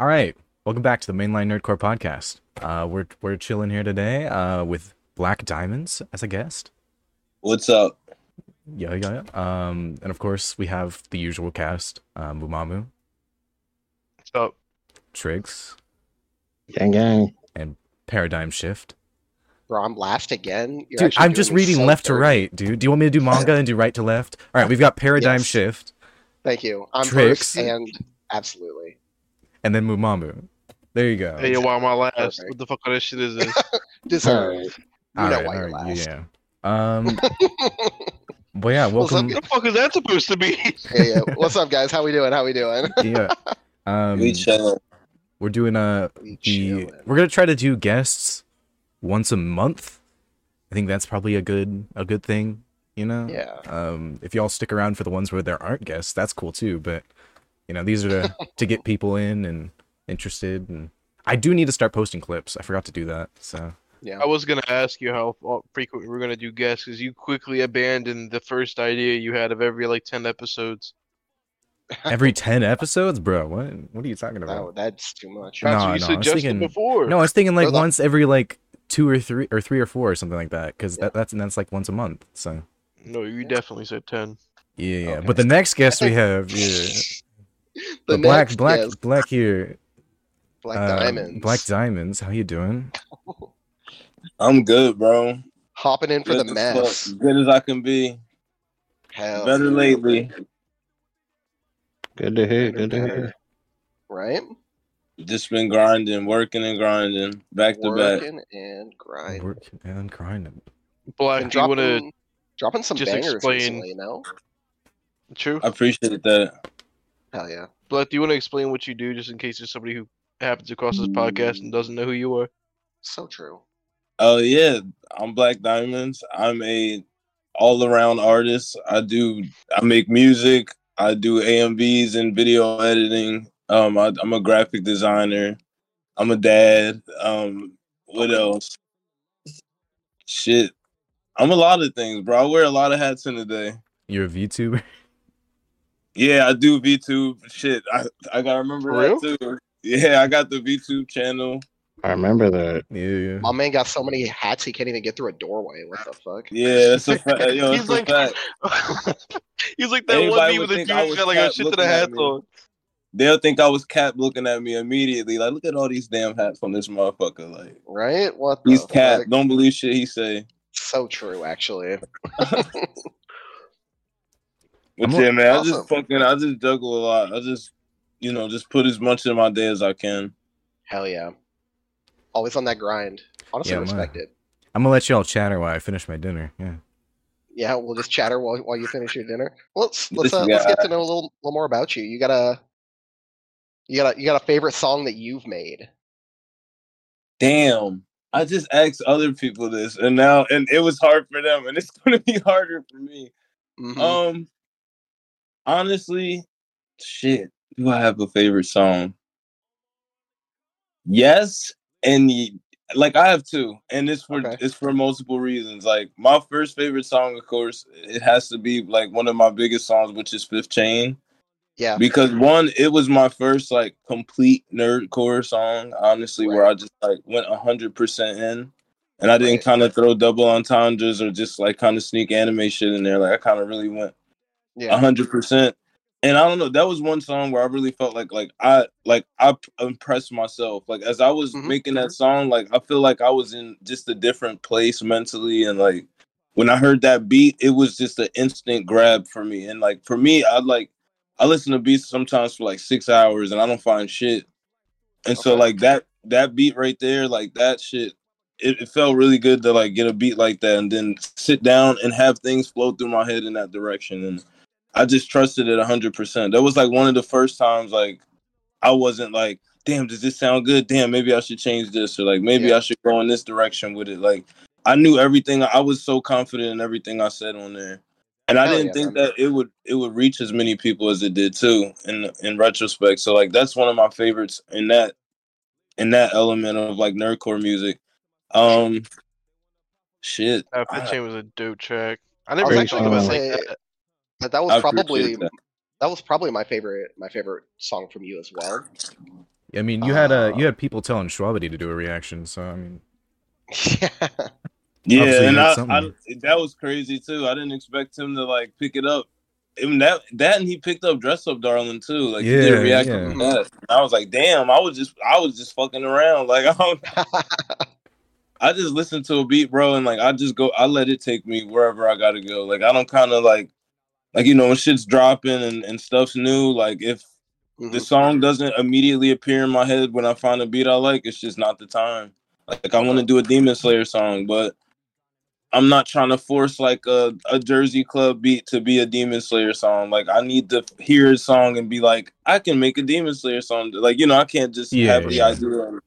All right, welcome back to the Mainline Nerdcore podcast. We're chilling here today with Blvk Divmonds as a guest. What's up? Yeah. And of course we have the usual cast: Mumamu. What's up? Triggs. Gang gang. And Paradigm Shift. Bro, I'm last again. Dude, I'm just reading so left dirty. To right, dude. Do you want me to do manga and do right to left? All right, we've got Paradigm Shift. Thank you. I'm Triggs and absolutely. And then Mumamu. There you go. Hey, why am I last? Perfect. What the fuck kind of shit is this? All right. Yeah. Well, yeah. Welcome. What the fuck is that supposed to be? Hey, what's up, guys? How we doing? Yeah. We chill. We're doing We're gonna try to do guests once a month. I think that's probably a good thing. You know. Yeah. If y'all stick around for the ones where there aren't guests, that's cool too. But. You know, these are to get people in and interested. And I do need to start posting clips. I forgot to do that. So yeah, I was gonna ask you how frequent we're gonna do guests, because you quickly abandoned the first idea you had of every 10 episodes. Every 10 episodes, bro? What are you talking about? No, that's too much. That's what you suggested before. No, I was thinking once every 2 or 3 or 3 or 4 or something like that, because that's once a month. So no, you definitely said 10. Yeah, okay. But the next guest we have. Yeah. The Blvk here. Blvk Divmonds. Blvk Divmonds, how you doing? I'm good, bro. Hopping in good for the mess. Good as I can be. Hell better man. Lately. Good to hear. Right? Just been grinding, working and grinding. Back to back. Working and grinding. Blvk, do you want to... Dropping some bangers recently, you know? True. I appreciate that. Hell yeah. Blvk, do you want to explain what you do, just in case there's somebody who happens across this podcast and doesn't know who you are? So true. Oh, yeah. I'm Blvk Divmonds. I'm a all-around artist. I make music. I do AMVs and video editing. I'm a graphic designer. I'm a dad. What else? Shit. I'm a lot of things, bro. I wear a lot of hats in a day. You're a VTuber? Yeah, I do VTube shit. I gotta remember that too. Yeah, I got the VTube channel. I remember that. Yeah. My man got so many hats he can't even get through a doorway. What the fuck? Yeah, that's a fact. Yo, he's like that. He's like that. Anybody one dude with a dude got like a shit to the hats on. They'll think I was Cap looking at me immediately. Like, look at all these damn hats on this motherfucker. Like, right? What? He's Cap. Don't believe shit he say. So true, actually. But yeah, man, awesome. I just juggle a lot. I just, put as much in my day as I can. Hell yeah. Always on that grind. Honestly, respect it. I'm going to let you all chatter while I finish my dinner. Yeah. Yeah, we'll just chatter while you finish your dinner. Well, let's get to know a little more about you. You got a favorite song that you've made. Damn. I just asked other people this and it was hard for them, and it's going to be harder for me. Mm-hmm. Honestly, shit, do I have a favorite song? Yes, and I have two, and it's for multiple reasons. Like, my first favorite song, of course, it has to be one of my biggest songs, which is Fifth Chain. Yeah. Because one, it was my first complete nerdcore song, honestly, where I just went 100% in. And I didn't kind of throw double entendres or just kind of sneak anime shit in there. Like, I kind of really went 100%. And I don't know, that was one song where I really felt I impressed myself. Like, as I was making that song, I feel like I was in just a different place mentally. And when I heard that beat, it was just an instant grab for me. And for me, I listen to beats sometimes for 6 hours and I don't find shit. And so that beat right there, that shit. It felt really good to get a beat like that and then sit down and have things flow through my head in that direction. And I just trusted it 100%. That was one of the first times I wasn't damn, does this sound good? Damn, maybe I should change this, or maybe I should go in this direction with it. I knew everything. I was so confident in everything I said on there. And I didn't think that it would reach as many people as it did too in retrospect. So that's one of my favorites in that element of nerdcore music. Shit. Fifth Chain was a dope track. I never actually thought about that. But that was probably my favorite song from you as well. I mean, you had people telling Schwabity to do a reaction, so I mean, yeah, and I that was crazy too. I didn't expect him to like pick it up. Even that and he picked up Dress Up Darling too. Like he did a reaction to that. I was like, damn, I was just fucking around. Like I just listen to a beat, bro, and like I let it take me wherever I gotta go. Like I don't kind of like you know when shit's dropping and stuff's new. Like if the song doesn't immediately appear in my head when I find a beat I like, it's just not the time. Like I want to do a Demon Slayer song, but I'm not trying to force like a Jersey Club beat to be a Demon Slayer song. Like I need to hear a song and be like, I can make a Demon Slayer song. Like, you know, I can't just have the idea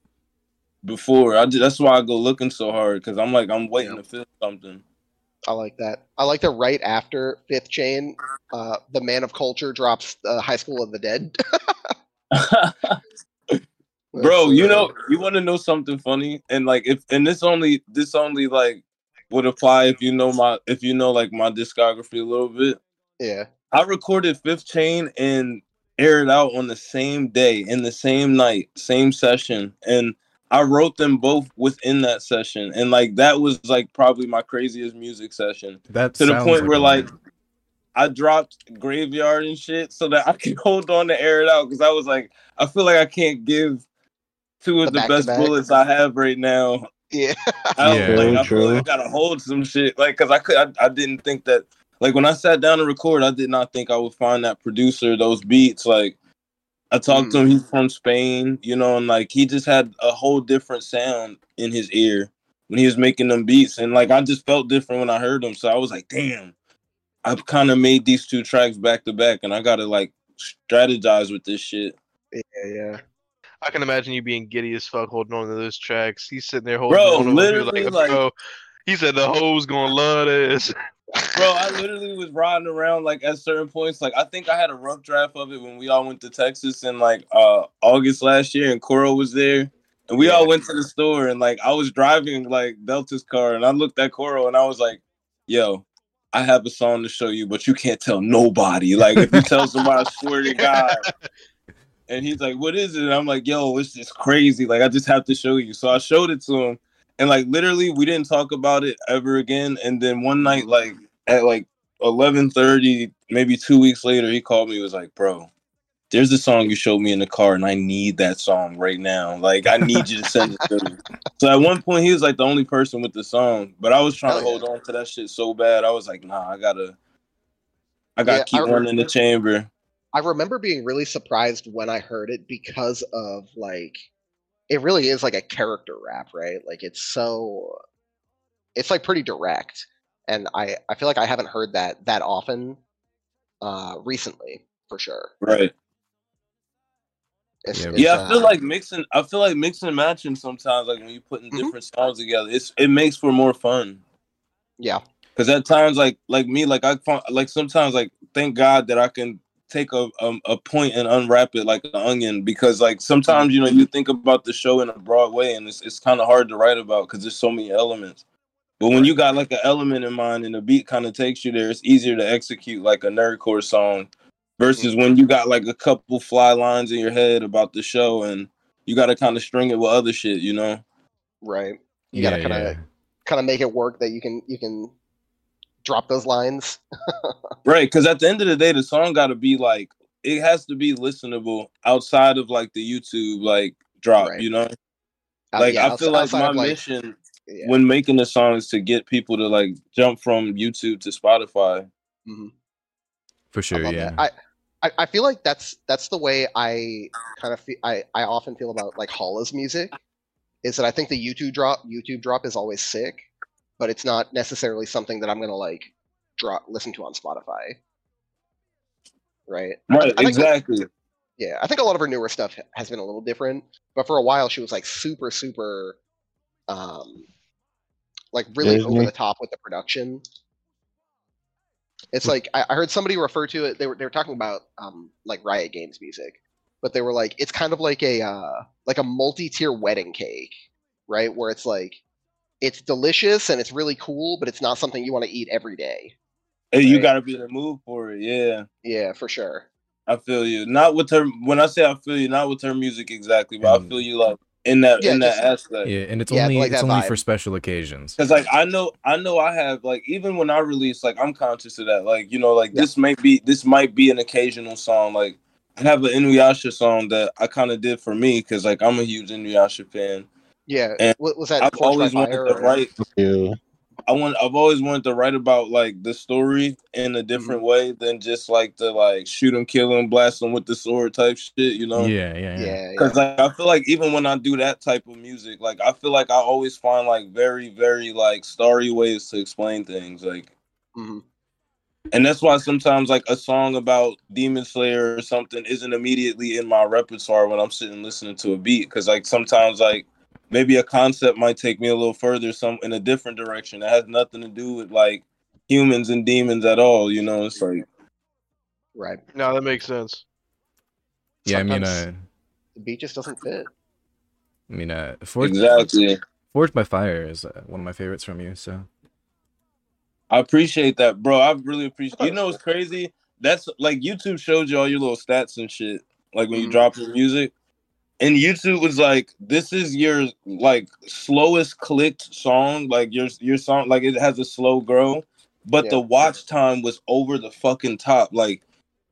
before. That's why I go looking so hard because I'm like, I'm waiting to feel something. I like that. I like that right after Fifth Chain, the Man of Culture drops High School of the Dead. Bro, you know, you want to know something funny? And like, this only like would apply if you know my discography a little bit. Yeah. I recorded Fifth Chain and aired out on the same day, in the same night, same session. And I wrote them both within that session. And like that was like probably my craziest music session. That to the point where like I dropped Graveyard and shit so that I could hold on to air it out because I was like, I feel like I can't give two of the best bullets I have right now. Yeah, I gotta hold some shit, like, cause I didn't think that, like, when I sat down to record, I did not think I would find that producer, those beats. Like, I talked to him. He's from Spain, you know, and like he just had a whole different sound in his ear when he was making them beats, and like I just felt different when I heard them. So I was like, damn, I've kind of made these two tracks back to back, and I gotta like strategize with this shit. Yeah. I can imagine you being giddy as fuck holding on to those tracks. He's sitting there holding on to them. Bro, literally, like, bro. He said the hoes gonna love this. Bro, I literally was riding around, like, at certain points. Like, I think I had a rough draft of it when we all went to Texas in, like, August last year, and Coro was there. And we all went to the store, and, like, I was driving, like, Delta's car, and I looked at Coro, and I was like, yo, I have a song to show you, but you can't tell nobody. Like, if you tell somebody, I swear to God. And he's like, what is it? And I'm like, yo, it's just crazy. Like, I just have to show you. So I showed it to him. And, like, literally, we didn't talk about it ever again. And then one night, like, at, like, 11:30, maybe 2 weeks later, he called me. He was like, bro, there's a song you showed me in the car, and I need that song right now. Like, I need you to send it to me. So at one point, he was, like, the only person with the song. But I was trying to hold on to that shit so bad. I was like, nah, I gotta keep one in the chamber. I remember being really surprised when I heard it because of, like, it really is like a character rap, right? Like, it's like pretty direct. And I feel like I haven't heard that often recently, for sure. Right. I feel like mixing and matching sometimes, like when you're putting different songs together, it makes for more fun. Yeah. Because at times, like me, like I find, like sometimes, like, thank God that I can take a point and unwrap it like an onion, because like sometimes, you know, you think about the show in a broad way and it's kind of hard to write about because there's so many elements. But when you got like an element in mind and the beat kind of takes you there, it's easier to execute like a nerdcore song versus when you got like a couple fly lines in your head about the show and you got to kind of string it with other shit, you know? Right. You got to kind of make it work that you can drop those lines. Right, because at the end of the day, the song got to be like, it has to be listenable outside of like the YouTube like drop, right. You know? Like, I feel like my mission when making the song is to get people to like jump from YouTube to Spotify. Mm-hmm. For sure, yeah. I feel like that's the way I kind of feel. I often feel about like Hala's music is that I think the YouTube drop is always sick, but it's not necessarily something that I'm going to like listen to on Spotify. Right. Right. Exactly. I think a lot of her newer stuff has been a little different, but for a while she was like super, super, like really over the top with the production. It's like, I heard somebody refer to it. They were talking about like Riot Games music, but they were like, it's kind of like a multi-tier wedding cake, right? Where it's like, it's delicious and it's really cool, but it's not something you want to eat every day. Right? You got to be in the mood for it, yeah. Yeah, for sure. I feel you. Not with her. When I say I feel you, not with her music exactly, but I feel you like in that aspect. Yeah, and it's only like it's only vibe for special occasions. Because like I know I have like even when I release like I'm conscious of that. Like you know like this might be an occasional song. Like I have an Inuyasha song that I kind of did for me because like I'm a huge Inuyasha fan. Yeah, and what was that? I've always wanted to write. Yeah. I've always wanted to write about like the story in a different way than just like the like shoot him, kill him, blast him with the sword type shit, you know? Yeah. Because like, I feel like even when I do that type of music, like I feel like I always find like very, very like starry ways to explain things, like. Mm-hmm. And that's why sometimes like a song about Demon Slayer or something isn't immediately in my repertoire when I'm sitting listening to a beat, because like sometimes like maybe a concept might take me a little further in a different direction that has nothing to do with like humans and demons at all, you know? It's like right. No, that makes sense. Yeah, sometimes I mean the beat just doesn't fit. I mean Forged by Fire is one of my favorites from you, so I appreciate that, bro. I really appreciate you know what's crazy? That's like YouTube showed you all your little stats and shit. Like when you drop your music. And YouTube was like, this is your like slowest clicked song, like your song, like it has a slow grow, but the watch time was over the fucking top. Like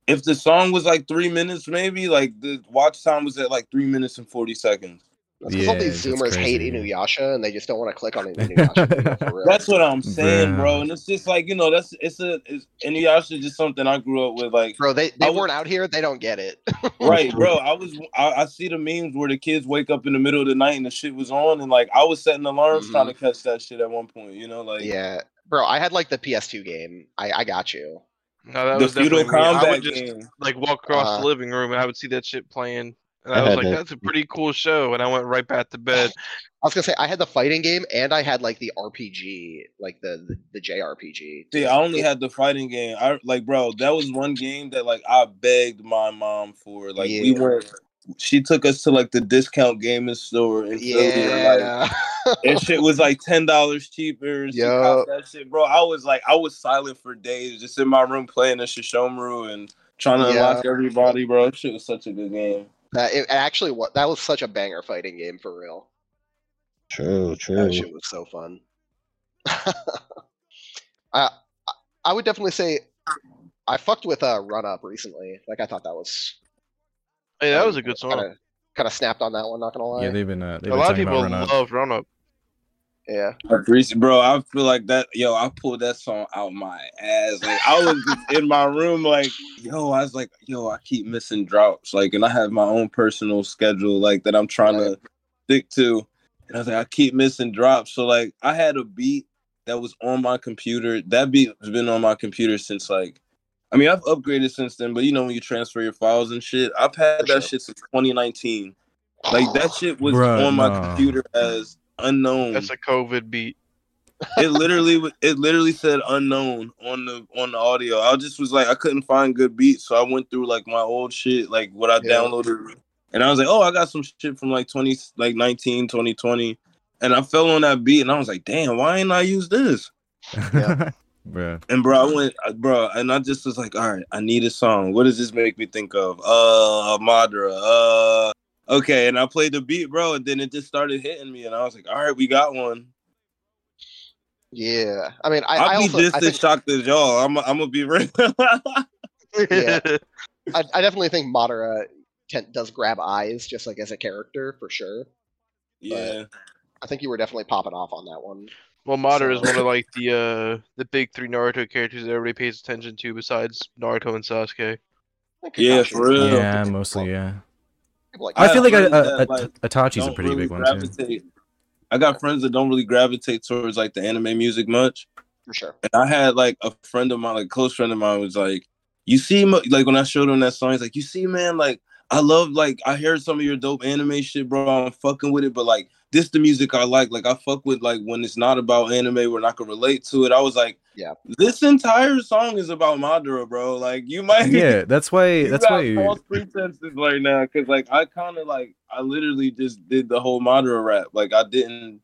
if the song was like 3 minutes, maybe like the watch time was at like 3 minutes and 40 seconds. That's because all these Zoomers hate Inuyasha and they just don't want to click on Inuyasha. For real. That's what I'm saying, bro. And it's just like, you know, it's Inuyasha is just something I grew up with. Like, bro, they weren't out here. They don't get it. Right, bro. I see the memes where the kids wake up in the middle of the night and the shit was on. And like, I was setting alarms trying to catch that shit at one point, you know? Like, yeah, bro, I had like the PS2 game. I got you. No, that was definitely me. I would just like walk across the living room and I would see that shit playing. And I was like, that's a pretty cool show. And I went right back to bed. I was going to say, I had the fighting game and I had like the RPG, like the JRPG. See, I only had the fighting game. I like, bro, that was one game that like I begged my mom for. Like we were, she took us to like the discount gaming store. And and shit was like $10 cheaper. Yep. That shit, bro. I was silent for days just in my room playing the Shishomaru and trying to unlock everybody, bro. That shit was such a good game. That was such a banger fighting game for real. True. That shit was so fun. I would definitely say I fucked with Run Up recently. Like I thought that was. Hey, that was a good song. Kind of snapped on that one. Not gonna lie. Yeah, they've been. A lot of people love Run Up. Yeah, bro. I feel like that. Yo, I pulled that song out my ass. Like I was in my room, like I keep missing drops, like, and I have my own personal schedule, like that I'm trying to stick to. And I was like, I keep missing drops. So like, I had a beat that was on my computer. That beat has been on my computer since like, I mean, I've upgraded since then. But you know, when you transfer your files and shit, I've had that shit since 2019. Like that shit was on my computer as unknown. That's a COVID beat. It literally said unknown on the audio. I just was like, I couldn't find good beats, so I went through like my old shit, like what I downloaded, and I was like, oh, I got some shit from like 2020, and I fell on that beat, and I was like, damn, why ain't I use this? Yeah. Bruh. And bro, I just was like, all right, I need a song. What does this make me think of? Madara. Okay, and I played the beat, bro, and then it just started hitting me, and I was like, all right, we got one. Yeah. I mean, I think... shocked as y'all. I'm going to be real. Yeah. I definitely think Madara does grab eyes, just like as a character, for sure. Yeah. But I think you were definitely popping off on that one. Well, Madara is one of, like, the big three Naruto characters that everybody pays attention to besides Naruto and Sasuke. Yeah, for real. Yeah, mostly, yeah. Like, I feel like Itachi's a pretty really big one too. I got friends that don't really gravitate towards like the anime music much. For sure. And I had like a friend of mine, like a close friend of mine, was like, "You see, like when I showed him that song, he's like, you see, man, like I love, like I heard some of your dope anime shit, bro. I'm fucking with it, but like this the music I like. Like I fuck with like when it's not about anime, when I can relate to it." I was like, "Yeah, this entire song is about Madara, bro. Like you might." Yeah, that's why. False pretenses right now, because like I kind of like I literally just did the whole Madara rap. Like I didn't.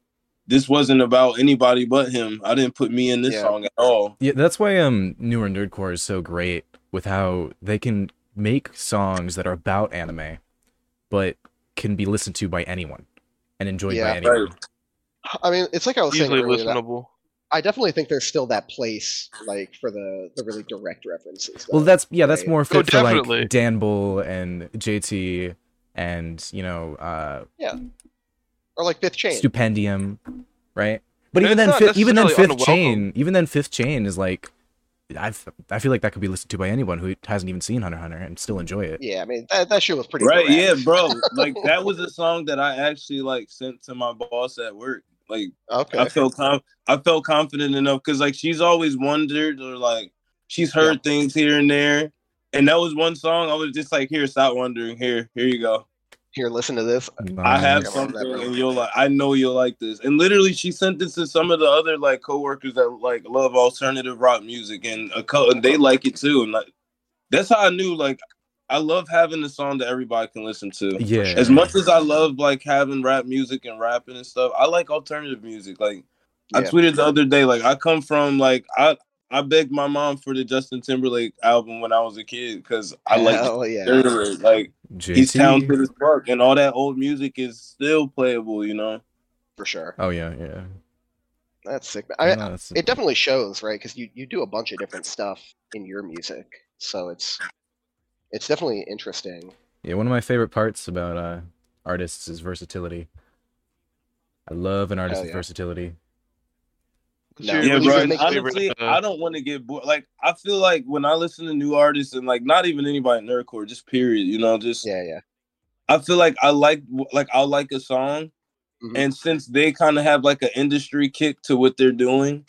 This wasn't about anybody but him. I didn't put me in this song at all. Yeah, that's why newer nerdcore is so great with how they can make songs that are about anime, but can be listened to by anyone and enjoyed by anyone. Right. I mean, it's like I was saying earlier, listenable. I definitely think there's still that place, like, for the really direct references. Though, well, that's more fit for, like, Dan Bull and JT and, you know... Or, like, Fifth Chain. Stupendium, right? But and even then Fifth Chain, is, like... I feel like that could be listened to by anyone who hasn't even seen Hunter x Hunter and still enjoy it. Yeah, I mean, that shit was pretty good. Right, yeah, bro. Like, that was a song that I actually, like, sent to my boss at work. Like, okay. I felt confident enough because, like, she's always wondered or, like, she's heard things here and there. And that was one song I was just like, here, stop wondering. Here you go. Here, listen to this. I have something and you'll like, I know you'll like this. And literally she sent this to some of the other, like, coworkers that, like, love alternative rock music and they like it too. And, like, that's how I knew, like, I love having a song that everybody can listen to. Yeah. As much as I love, like, having rap music and rapping and stuff, I like alternative music. Like, I tweeted the other day, like, I come from, like, I begged my mom for the Justin Timberlake album when I was a kid because I like, like, he's talented as fuck, and all that old music is still playable, you know. For sure. Oh yeah. That's sick. It definitely shows, right? Because you do a bunch of different stuff in your music, so it's definitely interesting. Yeah, one of my favorite parts about artists is versatility. I love an artist's versatility. No. Yeah, bro. Honestly, I don't want to get bored. Like, I feel like when I listen to new artists and, like, not even anybody in nerdcore, just period, you know, just I feel like I'll like a song, and since they kind of have, like, an industry kick to what they're doing,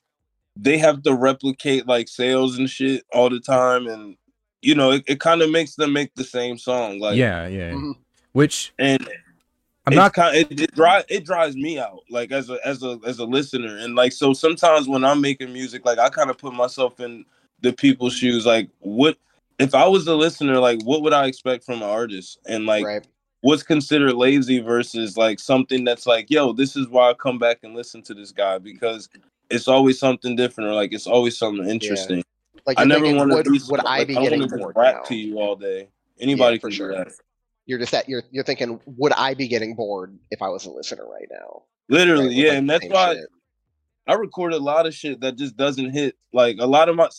they have to replicate, like, sales and shit all the time, and, you know, it kind of makes them make the same song, like which and. It drives me out, like, as a listener, and, like, so sometimes when I'm making music, like, I kind of put myself in the people's shoes, like, what if I was a listener, like, what would I expect from an artist, and, like, what's considered lazy versus, like, something that's like, yo, this is why I come back and listen to this guy because it's always something different, or, like, it's always something interesting. Yeah. Like, I never want to be. Would I be getting bored now? To you all day? Anybody can do that. You're just that you're thinking, would I be getting bored if I was a listener right now? Literally, right? Yeah, and that's why I record a lot of shit that just doesn't hit. Like, a lot of my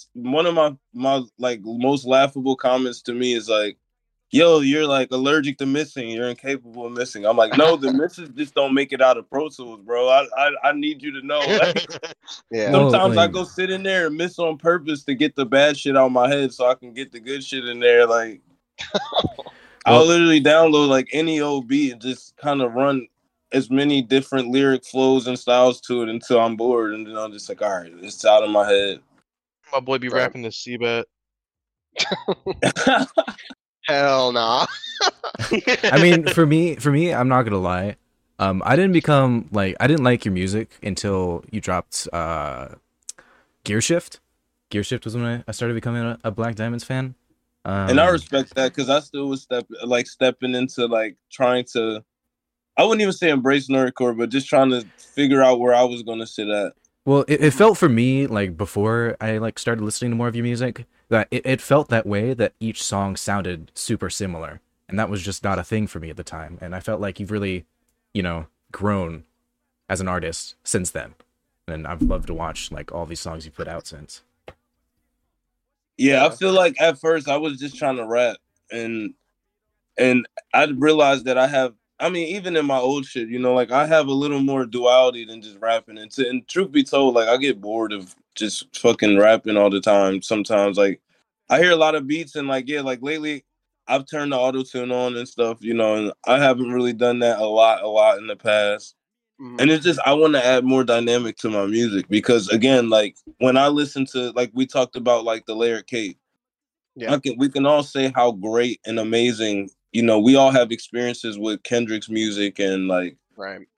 like, most laughable comments to me is like, "Yo, you're, like, allergic to missing. You're incapable of missing." I'm like, no, the misses just don't make it out of Pro Tools, bro. I need you to know. Like, sometimes I go sit in there and miss on purpose to get the bad shit out of my head so I can get the good shit in there, like. I'll literally download, like, any old beat and just kind of run as many different lyric flows and styles to it until I'm bored, and then I'm just like, all right, it's out of my head. My boy be rapping the Seabat. Hell nah. I mean, for me, I'm not gonna lie. I didn't like your music until you dropped Gear Shift. Gear Shift was when I started becoming a Black Diamonds fan. And I respect that because I still was stepping into, like, trying to, I wouldn't even say embrace nerdcore, but just trying to figure out where I was going to sit at. Well, it felt for me, like, before I, like, started listening to more of your music, that it felt that way, that each song sounded super similar. And that was just not a thing for me at the time. And I felt like you've really, you know, grown as an artist since then. And I've loved to watch, like, all these songs you put out since. Yeah, I feel like at first I was just trying to rap, and I realized that I have, I mean, even in my old shit, you know, like, I have a little more duality than just rapping. And truth be told, like, I get bored of just fucking rapping all the time. Sometimes, like, I hear a lot of beats, and, like, yeah, like, lately I've turned the auto-tune on and stuff, you know, and I haven't really done that a lot in the past. And it's just, I want to add more dynamic to my music because, again, like, when I listen to, like, we talked about, like, the layered cake. Yeah. We can all say how great and amazing, you know, we all have experiences with Kendrick's music and, like,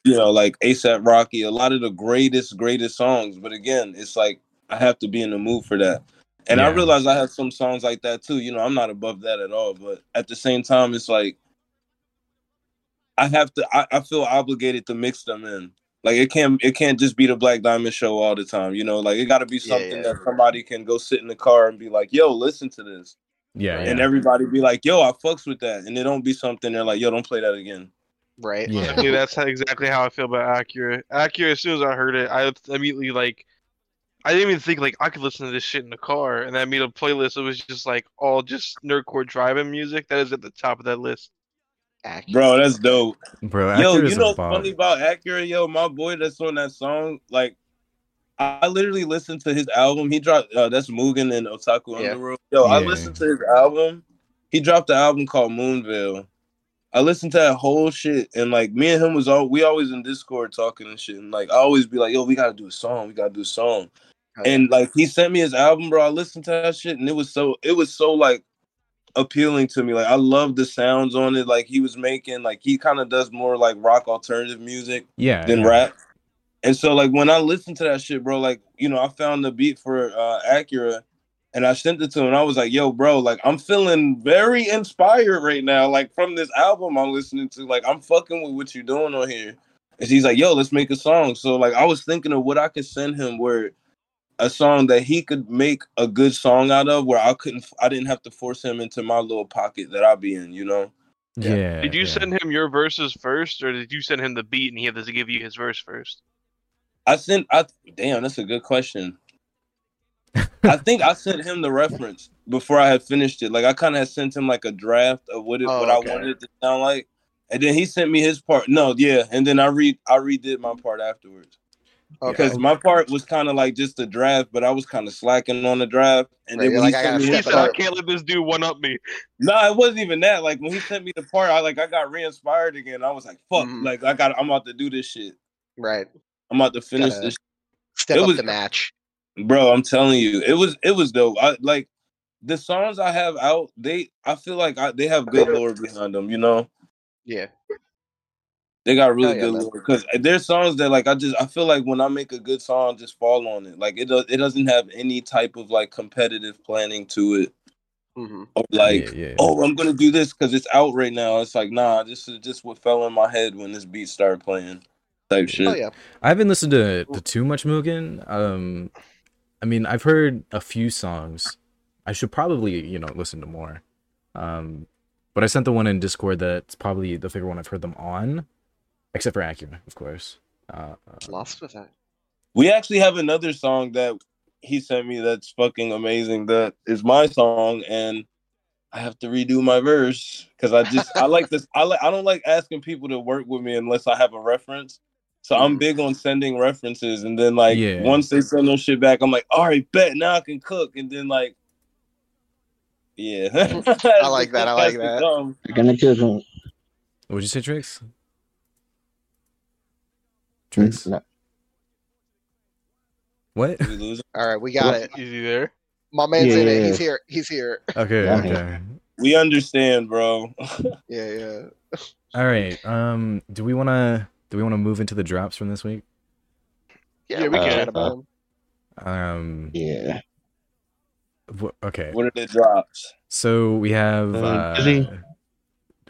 you know, like, A$AP Rocky, a lot of the greatest songs. But, again, it's like, I have to be in the mood for that. And I realize I have some songs like that, too. You know, I'm not above that at all. But at the same time, it's like, I feel obligated to mix them in. Like, it can't just be the Black Diamond show all the time, you know? Like, it got to be something that somebody can go sit in the car and be like, yo, listen to this. And everybody be like, yo, I fucks with that. And it don't be something they're like, yo, don't play that again. Right. Yeah. I mean, that's exactly how I feel about Acura. Acura, as soon as I heard it, I immediately, like, I didn't even think, like, I could listen to this shit in the car. And I made a playlist. It was just, like, all just nerdcore driving music. That is at the top of that list. Acura. Bro, that's dope. Bro, yo, you know what's funny about Acura? Yo, my boy that's on that song, like, I literally listened to his album. He dropped, that's Mugen and Otaku Underworld. Yo, I listened to his album. He dropped an album called Moonvale. I listened to that whole shit, and like me and him was all, we always in Discord talking and shit, and like I always be like, yo, we gotta do a song, and like he sent me his album, bro. I listened to that shit, and it was so like appealing to me. Like I love the sounds on it. Like he was making, like he kind of does more like rock alternative music than rap, and so like when I listened to that shit, bro, like you know I found the beat for Acura. And I sent it to him, and I was like, yo, bro, like, I'm feeling very inspired right now, like, from this album I'm listening to. Like, I'm fucking with what you're doing on here. And he's like, yo, let's make a song. So, like, I was thinking of what I could send him where a song that he could make a good song out of, where I didn't have to force him into my little pocket that I be in, you know? Yeah. Did you send him your verses first, or did you send him the beat and he had to give you his verse first? Damn, that's a good question. I think I sent him the reference before I had finished it. Like I kind of had sent him like a draft of what I wanted it to sound like, and then he sent me his part. And then I redid my part afterwards. Because my part was kind of like just a draft, but I was kind of slacking on the draft. And then when he said, I can't let this dude one-up me. It wasn't even that. Like when he sent me the part, I got re-inspired again. I was like, fuck, like I'm about to do this shit. Right. I'm about to finish this. Step up the match. Bro, I'm telling you, it was dope. I like the songs I have out. I feel like they have good lore behind them. You know, they got really good lore because there's songs that like I feel like when I make a good song, just fall on it. Like it doesn't have any type of like competitive planning to it. Or like I'm gonna do this because it's out right now. It's like nah, this is just what fell in my head when this beat started playing. Type shit. Oh, yeah. I haven't listened to too much Mugen. I mean, I've heard a few songs. I should probably, listen to more. But I sent the one in Discord that's probably the favorite one I've heard them on, except for Acura, of course. Lost with that. We actually have another song that he sent me that's fucking amazing. That is my song, and I have to redo my verse because I like this. I don't like asking people to work with me unless I have a reference. So I'm big on sending references, and then like once they send their shit back, I'm like, all right, bet now I can cook, and then like, I like that. I like that. You're gonna do it. What'd you say, Trix? Trix? No. What? All right, we got it. Easy there. My man's in it. He's here. Okay. We understand, bro. All right. Do we wanna move into the drops from this week? Yeah, we can. Okay. What are the drops? So we have Dizzy.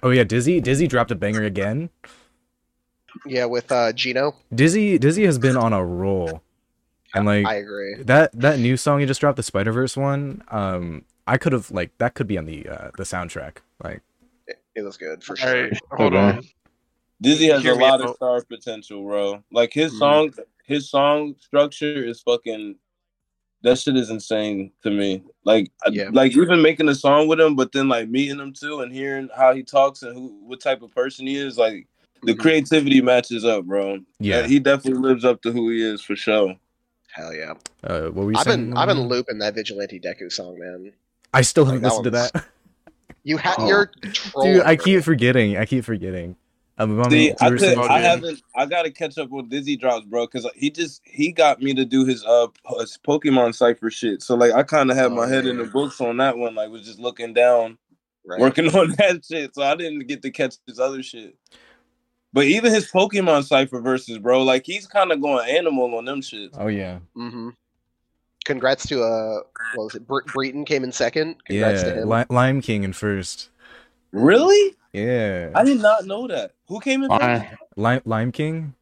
Oh yeah, Dizzy. Dizzy dropped a banger again. Yeah, with Gino. Dizzy has been on a roll. And like I agree. That new song you just dropped, the Spider-Verse one, I could have like that could be on the soundtrack. Like it was good for sure. Right, hold on. Dizzy has a lot of star potential, bro. Like his song structure is fucking that shit is insane to me. Like even making a song with him, but then like meeting him too and hearing how he talks and what type of person he is, like the creativity matches up, bro. Yeah, he definitely lives up to who he is for sure. Hell yeah! What were you saying? I've been looping that Vigilante Deku song, man. I still haven't listened to that. You have your troll, dude. I keep forgetting. I haven't. I gotta catch up with Dizzy drops, bro, because he got me to do his Pokemon Cypher shit. So like I kind of had my head in the books on that one. Like was just looking down, working on that shit. So I didn't get to catch his other shit. But even his Pokemon Cypher verses, bro, like he's kind of going animal on them shit. Oh yeah. Mm-hmm. Congrats to what was it? Britain came in second. Congrats to him. Lime King in first. Really? Yeah. I did not know that. Who came in first? Lime King.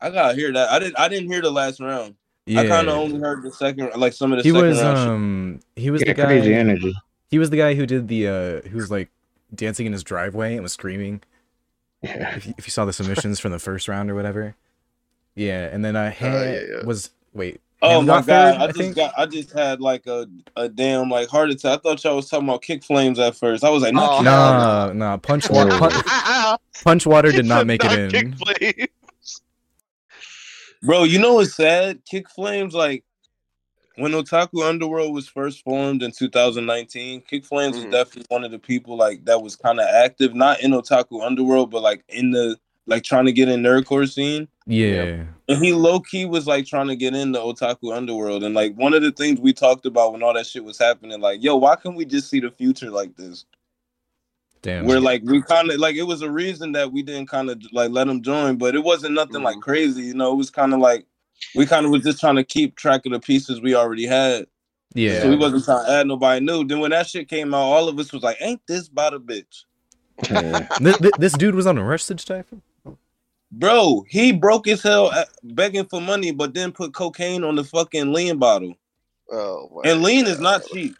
I gotta hear that. I didn't hear the last round. Yeah. I kind of only heard the second, like some of the second round. He was the guy. Crazy energy. He was the guy who did the who was like dancing in his driveway and was screaming. Yeah. If you saw the submissions from the first round or whatever. Yeah, and then Ham was Ham my God! I just had like a damn like heart attack. I thought y'all was talking about Kick Flames at first. I was like, no, Punch Water did not make it in. Kick Bro, you know what's sad? Kick Flames, like when Otaku Underworld was first formed in 2019, Kick Flames was definitely one of the people like that was kind of active, not in Otaku Underworld, but like in the like trying to get in nerdcore scene. Yeah. And he low-key was like trying to get into Otaku Underworld. And like one of the things we talked about when all that shit was happening, like, yo, why can't we just see the future like this? Damn. Where like we kind of like, it was a reason that we didn't kind of like let him join, but it wasn't nothing like crazy, you know. It was kind of like we kind of was just trying to keep track of the pieces we already had. Yeah. So we wasn't trying to add nobody new. Then when that shit came out, all of us was like, ain't this about a bitch? Yeah. This dude was on Arrested Type? Bro, he broke his hell begging for money, but then put cocaine on the fucking lean bottle. Oh, wow. And lean is not cheap.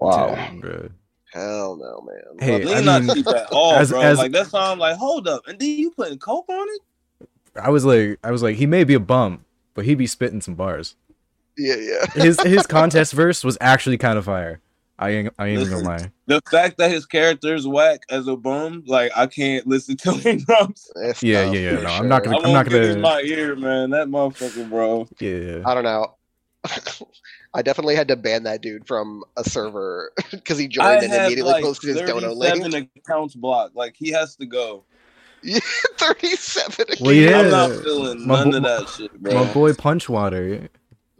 Wow. Damn, bro. Hell no, man. Hey, lean not cheap at all, bro. Like that's why I'm like, hold up, and then you putting coke on it? I was like, he may be a bum, but he be spitting some bars. Yeah. His contest verse was actually kind of fire. I ain't even gonna lie. The fact that his character's whack as a bum, like I can't listen to him drums. Yeah. No, I'm not gonna. I'm not gonna. My ear, man. That motherfucker, bro. Yeah. I don't know. I definitely had to ban that dude from a server because he joined and immediately posted his dono link. 37 accounts blocked. Like he has to go. Yeah, 37. Well, yeah. I'm not feeling none of that shit, bro. My boy Punchwater.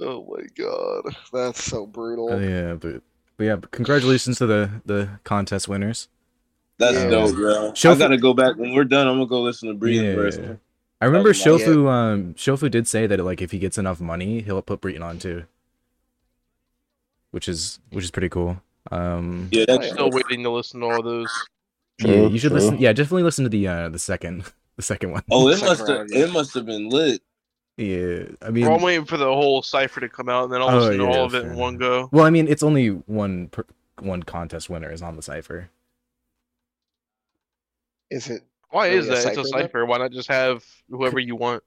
Oh my god, that's so brutal. Yeah, But yeah, congratulations to the contest winners. That's dope, bro. Shofu, I gotta go back when we're done. I'm gonna go listen to Britain first. I remember Shofu. Shofu did say that like if he gets enough money, he'll put Britain on too, which is pretty cool. Yeah, that's still waiting to listen to all those. Yeah, you should listen. Yeah, definitely listen to the second one. Oh, it must have been lit. Yeah, I mean, I'm waiting for the whole cipher to come out, and then I'll listen to all of it in one go. Well, I mean, it's only one contest winner is on the cipher. Is it? Why is that? It's a cipher. Why not just have whoever you want?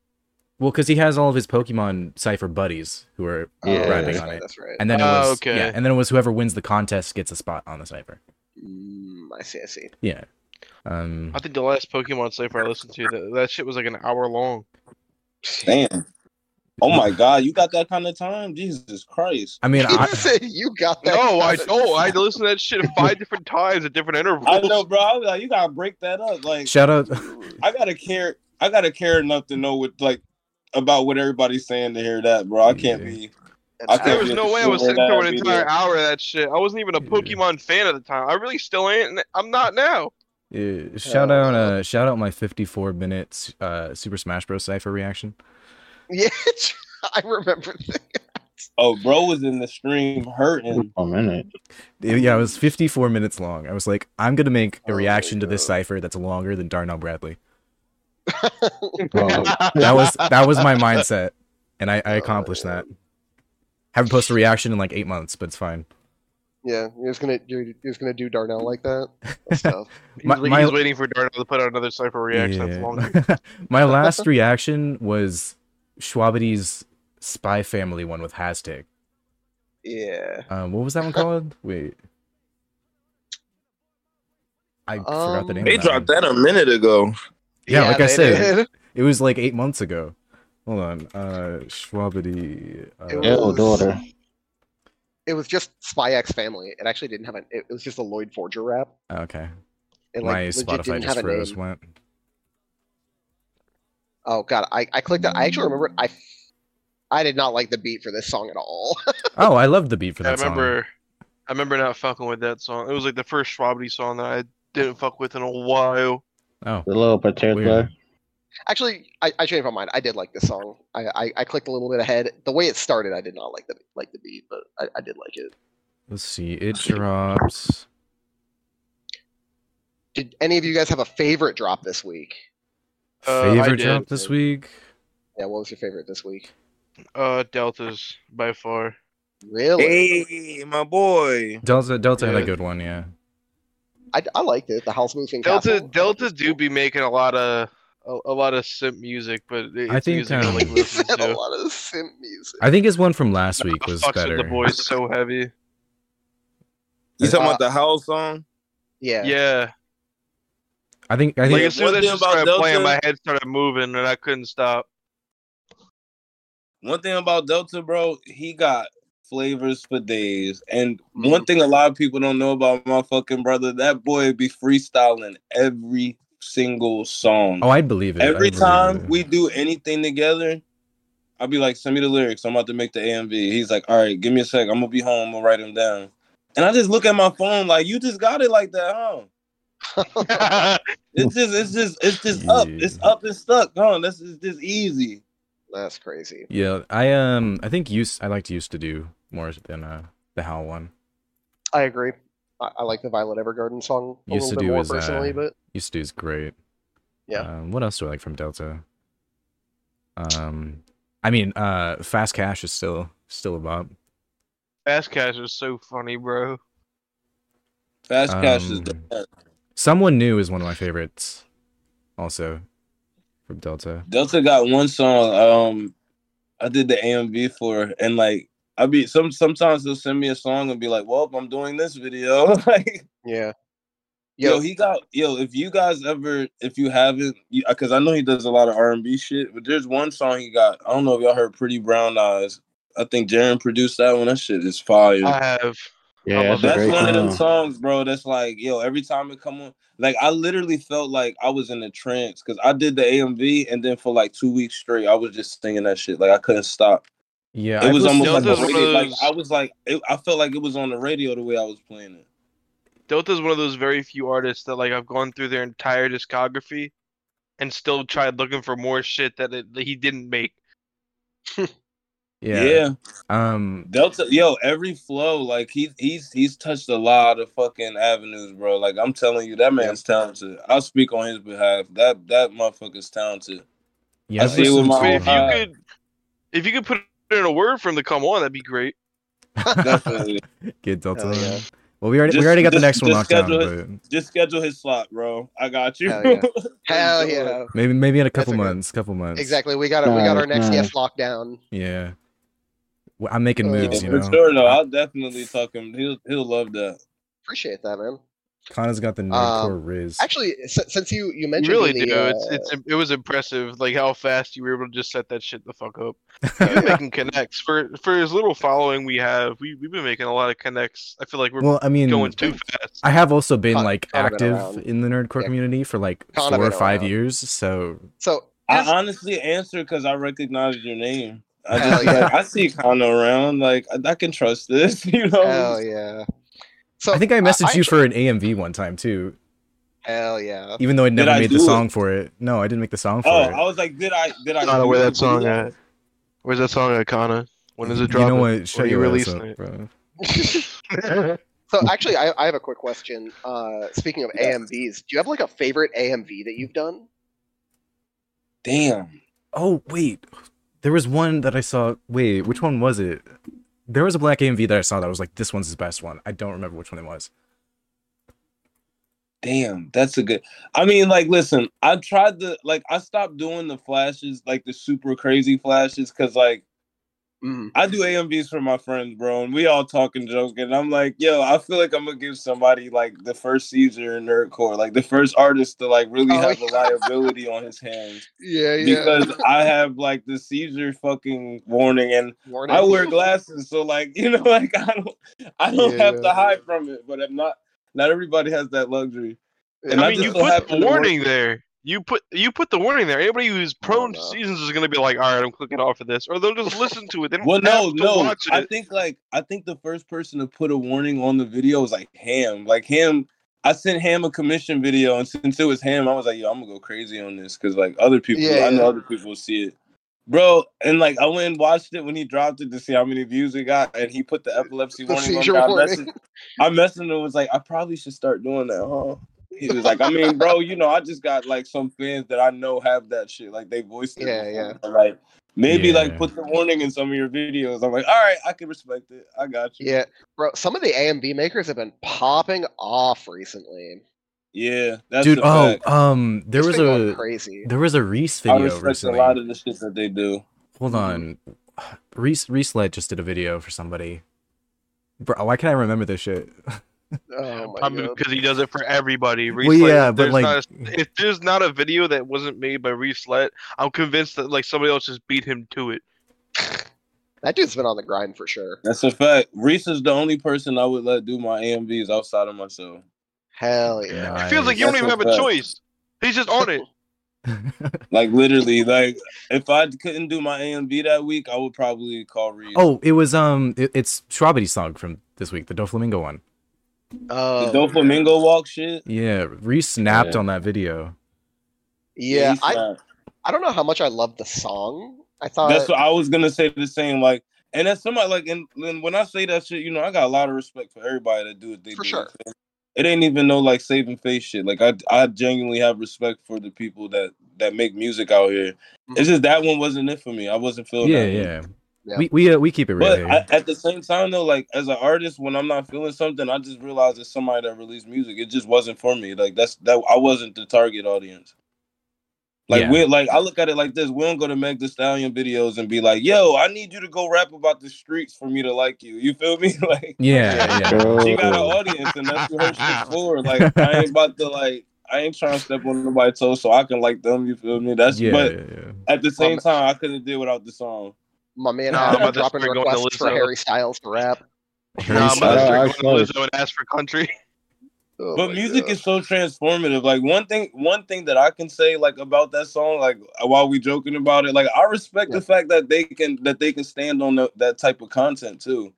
Well, because he has all of his Pokemon cipher buddies who are rapping on it. That's right. And then it was whoever wins the contest gets a spot on the cipher. I see. Yeah. I think the last Pokemon cipher I listened to, that shit was like an hour long. Damn! Oh my God, you got that kind of time? Jesus Christ! I mean, I said you got that. I had to listen to that shit 5 different times at different intervals. I know, bro. I was like, you gotta break that up. Like, shout out. I gotta care enough to know about what everybody's saying to hear that, bro. I can't be. There was no way I was sitting through an entire hour of that shit. I wasn't even a Pokemon fan at the time. I really still ain't. And I'm not now. Yeah, shout out my 54 minutes Super Smash Bros. Cypher reaction. Yeah, I remember that. Oh, bro was in the stream hurting. A minute. Yeah, it was 54 minutes long. I was like, I'm gonna make a reaction to this cypher that's longer than Darnell Bradley. That was my mindset, and I accomplished that. Haven't posted a reaction in like 8 months, but it's fine. Yeah, you're just gonna do Darnell like that. That's tough. He's waiting for Darnell to put out another cipher reaction. Yeah. That's longer. My last reaction was Schwabity's Spy Family one with hashtag. Yeah. What was that one called? Wait, I forgot the name. They dropped that a minute ago. Yeah, like I said, it was like 8 months ago. Hold on, Schwabity. Daughter. It was just Spy X Family. It actually didn't have an... It was just a Lloyd Forger rap. Okay. It, my Spotify just froze. Went. Oh, God. I clicked that. I actually remember it. I did not like the beat for this song at all. Oh, I loved the beat for that song. I remember not fucking with that song. It was like the first Schwabity song that I didn't fuck with in a while. Oh. The little particular. Actually, I changed my mind. I did like this song. I clicked a little bit ahead. The way it started, I did not like the beat, but I did like it. Let's see. It drops. Did any of you guys have a favorite drop this week? Favorite drop this week? Yeah, what was your favorite this week? Delta's by far. Really? Hey, my boy. Delta had a good one, yeah. I liked it. The house moving. Delta do be making a lot of simp music, but I think music I like said a lot of simp music. I think his one from last week was better. The boy's so heavy. You talking about the house song? Yeah. Yeah. I think like, as soon as I started playing, my head started moving and I couldn't stop. One thing about Delta, bro, he got flavors for days. And one thing a lot of people don't know about my fucking brother, that boy be freestyling every single song. Oh, I believe it. Every time we do anything together, I'll be like, send me the lyrics. I'm about to make the AMV. He's like, all right, give me a sec. I'm going to be home. I'm going to write them down. And I just look at my phone like, you just got it like that, huh? it's just up. It's up and stuck. Gone. That's just easy. That's crazy. Yeah, I think used to do more than the Howl one. I agree. I like the Violet Evergarden song a little bit more personally, but used to do is great. Yeah. What else do I like from Delta? Fast Cash is still a bop. Fast Cash is so funny, bro. Fast Cash is dead. Someone New is one of my favorites, also, from Delta. Delta got one song I did the AMV for, and like I be sometimes they'll send me a song and be like, "Well, I'm doing this video." Like, yeah, If you guys ever, if you haven't, because I know he does a lot of R&B shit, but there's one song he got. I don't know if y'all heard "Pretty Brown Eyes." I think Jaren produced that one. That shit is fire. I have. Yeah, that's one of them songs, bro. That's like, every time it come on, like I literally felt like I was in a trance because I did the AMV and then for like 2 weeks straight, I was just singing that shit. Like I couldn't stop. Yeah, it was almost like the radio. Like I was like, I felt like it was on the radio the way I was playing it. Delta's one of those very few artists that like I've gone through their entire discography and still tried looking for more shit that he didn't make. Yeah. Delta, every flow, like he's touched a lot of fucking avenues, bro. Like I'm telling you, that man's talented. I'll speak on his behalf. That motherfucker's talented. Yeah, I see it with my own eyes. If you could put in a word for him to come on, that'd be great. Definitely. Get Delta. Yeah. Well, we already got the next one knocked down. Just schedule his slot, bro. I got you. Hell yeah. Hell yeah. Maybe in a couple months. Exactly. We got our next guest locked down. Yeah. I'm making moves, For sure, though. I'll definitely talk him. He'll love that. Appreciate that, man. Kana's got the nerdcore Riz. Actually, since you mentioned, you really do. It was impressive, like how fast you were able to just set that shit the fuck up. You're making connects for as little following we have. We've been making a lot of connects. I feel like we're going too fast. I have also been active in the nerdcore community for like 4 or 5 years. So I honestly answered because I recognized your name. I just I see Kano around. Like I can trust this. You know. Hell yeah. So, I think I messaged you for an AMV one time too. Hell yeah! Even though I never made the song for it. No, I didn't make the song for it. Oh, I was like, did I? Kana, where that song at? Where's that song at, Kana? When is it dropping? You know what? Shut your ass up, bro. So actually, I have a quick question. Speaking of AMVs, do you have like a favorite AMV that you've done? Damn. Oh wait, there was one that I saw. Wait, which one was it? There was a black AMV that I saw that was like, this one's his best one. I don't remember which one it was. Damn, that's a good... I mean, like, listen, I tried to... Like, I stopped doing the flashes, like, the super crazy flashes, because, like, I do AMVs for my friends, bro, and we all talking jokes, and I'm like, I feel like I'm going to give somebody, like, the first Caesar in nerdcore, like, the first artist to, like, really have a liability on his hands. Yeah. Because I have, like, the Caesar fucking warning, and I wear glasses, so, like, like, I don't have to hide from it, but I'm not everybody has that luxury. And I mean, you put the warning there. You put the warning there. Anybody who's prone to seasons is gonna be like, all right, I'm clicking off of this, or they'll just listen to it. They don't watch it. I think the first person to put a warning on the video was like Ham. Like Ham, I sent Ham a commission video, and since it was Ham, I was like, I'm gonna go crazy on this because like other people, I know other people will see it, bro. And like I went and watched it when he dropped it to see how many views it got, and he put the epilepsy warning on there. I messaged him and was like, I probably should start doing that, huh? He was like, I mean, bro, I just got like some fans that I know have that shit. Like they voiced it. Yeah. Like Maybe like put the warning in some of your videos. I'm like, all right, I can respect it. I got you. Yeah, bro. Some of the AMV makers have been popping off recently. Yeah, that's dude. There was a Reese video. I respect recently. A lot of the shit that they do. Hold on, Reese Lett just did a video for somebody. Bro, why can't I remember this shit? Oh my God. Because he does it for everybody. Reese Lett, yeah, but like, if there's not a video that wasn't made by Reese Lett, I'm convinced that like somebody else just beat him to it. That dude's been on the grind for sure. That's a fact. Reese is the only person I would let do my AMVs outside of myself. Hell yeah! Nice. It feels like you don't even have a choice. He's just on it. Like literally, like if I couldn't do my AMV that week, I would probably call Reese. Oh, it was it's Schwabity's song from this week, the Doflamingo one. The Doflamingo walk shit. Yeah, Reese snapped on that video. Yeah, I don't know how much I love the song. I thought that's what I was gonna say the same. Like, and that's somebody like, and when I say that shit, you know, I got a lot of respect for everybody that do what they do. For sure. It ain't even no like saving face shit. Like I genuinely have respect for the people that make music out here. It's just that one wasn't it for me. I wasn't feeling. Yeah. We keep it real. But at the same time though, like as an artist, when I'm not feeling something, I just realize it's somebody that released music. It just wasn't for me. Like I wasn't the target audience. Like we like I look at it like this. We don't go to Meg Thee Stallion videos and be like, "Yo, I need you to go rap about the streets for me to like you." You feel me? Like she got an audience and that's what her shit's for. Like I ain't about to like I ain't trying to step on nobody's toes so I can like them. You feel me? That's at the same time I couldn't do without the song. My man, I'm dropping requests for Harry Styles to rap. I'm going to Lizzo and ask for country. Oh but music is so transformative. Like one thing that I can say like about that song, like while we joking about it, like I respect the fact that they can stand on that type of content too.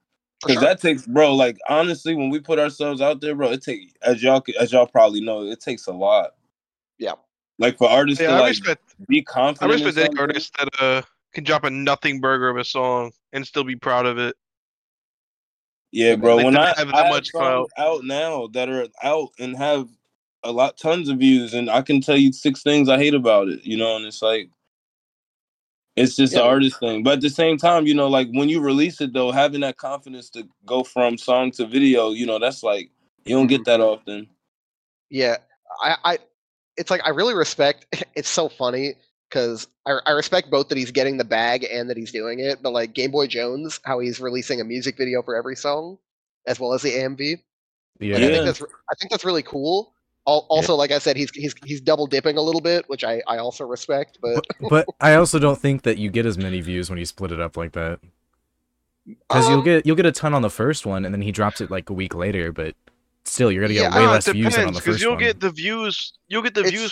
Because that takes, bro, like honestly, when we put ourselves out there, bro, it takes, as y'all probably know, it takes a lot. Yeah. Like for artists to be confident. I respect any artist that can drop a nothing burger of a song and still be proud of it. Yeah, bro. Like when I have much songs out now that are out and have tons of views, and I can tell you 6 things I hate about it, you know, and it's like it's just the artist thing. But at the same time, you know, like when you release it though, having that confidence to go from song to video, you know, that's like you don't get that often. Yeah, I it's like I really respect. It's so funny. Because I respect both that he's getting the bag and that he's doing it, but like Game Boy Jones, how he's releasing a music video for every song, as well as the AMV. Yeah, like I think that's really cool. Also, like I said, he's double dipping a little bit, which I also respect. But I also don't think that you get as many views when you split it up like that, because you'll get a ton on the first one, and then he drops it like a week later, but. Still, you're gonna get way less views than on the first one. You'll get the views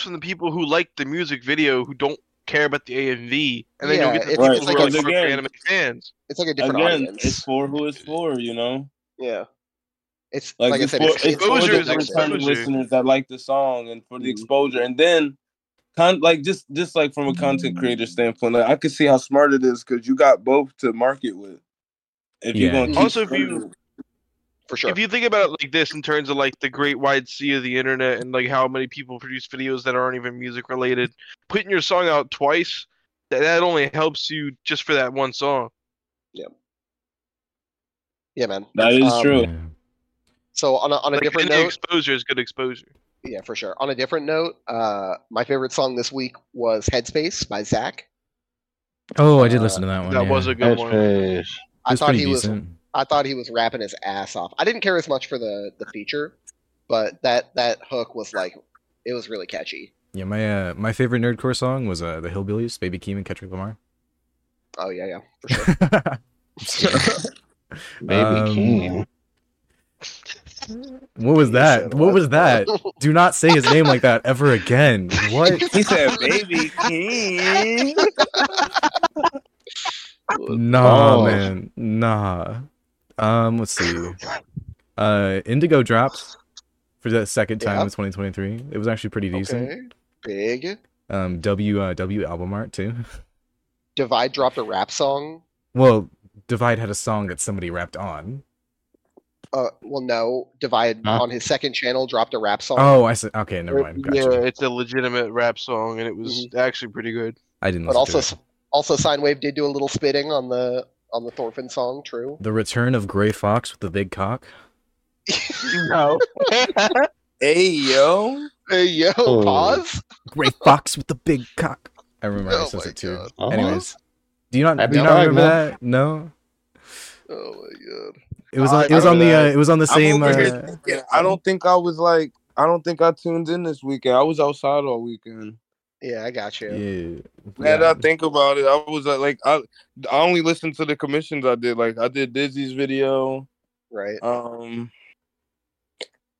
from the people who like the music video who don't care about the AMV, and then you'll get the people who are like anime fans. It's like a different audience. It's for who it's for, you know. Yeah, it's like I said, it's for the listeners that like the song and for the exposure, and then just like from a content creator standpoint, like, I can see how smart it is because you got both to market with. If you're gonna For sure. If you think about it like this in terms of like the great wide sea of the internet and like how many people produce videos that aren't even music related, putting your song out twice, that only helps you just for that one song. Yeah. Yeah, man. That is true. So on a like different note, exposure is good exposure. Yeah, for sure. On a different note, my favorite song this week was Headspace by Zach. Oh, I did listen to that one. That was a good one. I thought he was rapping his ass off. I didn't care as much for the feature, but that hook was like, it was really catchy. Yeah, my favorite nerdcore song was the Hillbillies, Baby Keem and Kendrick Lamar. Oh yeah, for sure. Baby Keem. What was that? What was that? Do not say his name like that ever again. What? He said, Baby Keem. Nah. Let's see. Indigo dropped for the second time in 2023. It was actually pretty decent. Big. W album art too. Divide dropped a rap song. Well, Divide had a song that somebody rapped on. Divide on his second channel dropped a rap song. Oh, I said never mind. Gotcha. Yeah, it's a legitimate rap song and it was actually pretty good. I didn't listen to it. Also, Sine Wave did do a little spitting on the Thorfinn song. True. The return of Gray Fox with the big cock. No. Hey yo. Oh. Pause. Gray Fox with the big cock. I remember this as a too. Uh-huh. Anyways, do you not remember that? No. Oh my god. It was on the same. I don't think I was like. I don't think I tuned in this weekend. I was outside all weekend. Yeah, I got you. Yeah. Now that I think about it, I was like, I only listened to the commissions I did. Like, I did Dizzy's video. Right.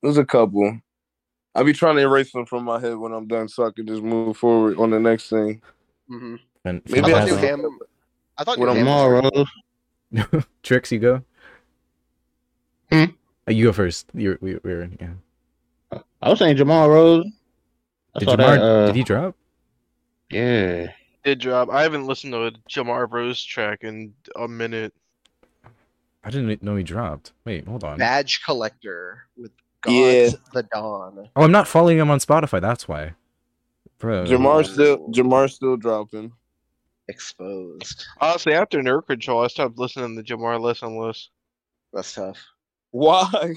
There's a couple. I'll be trying to erase them from my head when I'm done, so I can just move forward on the next thing. Mm-hmm. And maybe I knew Ham. I thought you were Tricks, you go. Hmm? You go first. We're in. Yeah. I was saying Jamal Rose. Did he drop? Yeah. Did drop. I haven't listened to a Jamar Rose track in a minute. I didn't know he dropped. Wait, hold on. Badge Collector with God's the Dawn. Oh, I'm not following him on Spotify. That's why. Bro. Jamar's still dropping. Exposed. Honestly, after Nerd Control, I stopped listening to Jamar less and less. That's tough. Why?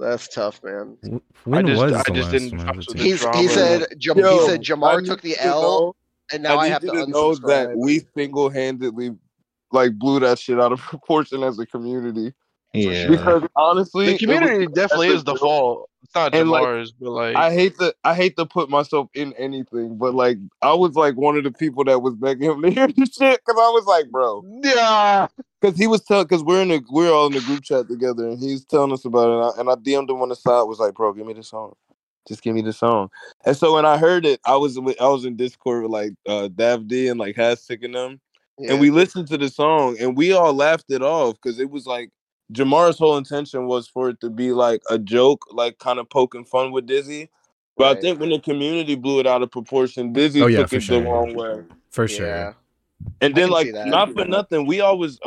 That's tough, man. He said Jamar took the L, and now I have to unsubscribe. That we single-handedly blew that shit out of proportion as a community. Yeah. Because honestly, the community definitely is the fault. It's not Jamar's, but I hate to put myself in anything, but I was one of the people that was begging him to hear this shit because I was like, bro, yeah. Because he was telling, because we're all in the group chat together, and he's telling us about it. And I DM'd him on the side, was like, bro, give me the song, just give me the song. And so when I heard it, I was in Discord with Dav D and Hashtag and them, and we listened to the song, and we all laughed it off because it was Jamar's whole intention was for it to be a joke, kind of poking fun with Dizzy. But right. I think when the community blew it out of proportion, Dizzy took it the wrong way. For sure. Yeah. And then, not for nothing, we always,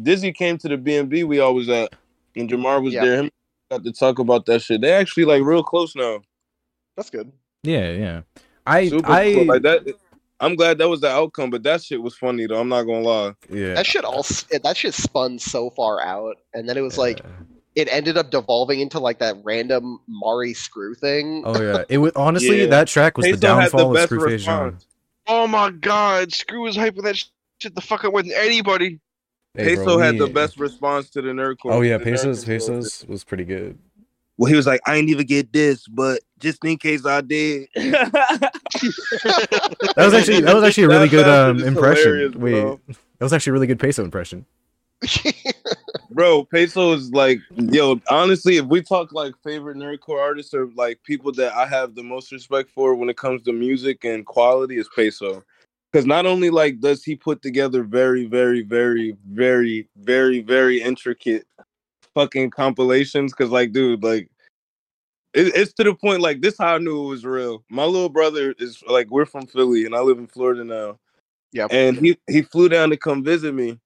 Dizzy came to the B&B we always at, and Jamar was there. Him got to talk about that shit. They actually, real close now. That's good. Yeah, yeah. Super cool. That. I'm glad that was the outcome, but that shit was funny, though. I'm not gonna lie. Yeah. That shit spun so far out, and then it was it ended up devolving into that random Mari Screw thing. Oh yeah, it was honestly that track was Peso the downfall of Screwface. Oh my god, Screw was hyping that shit the fuck up with anybody. Hey, Peso had the best response to the Nerdcore. Oh yeah, Peso's was pretty good. Well, he was like, I ain't even get this, but just in case I did. that was actually a really good impression. Wait, bro. That was actually a really good Peso impression. Bro, Peso is honestly, if we talk favorite Nerdcore artists or people that I have the most respect for when it comes to music and quality is Peso. Because not only does he put together very, very, very, very, very, very intricate fucking compilations, because it's to the point this how I knew it was real. My little brother is we're from Philly and I live in Florida now. Yeah, and he flew down to come visit me.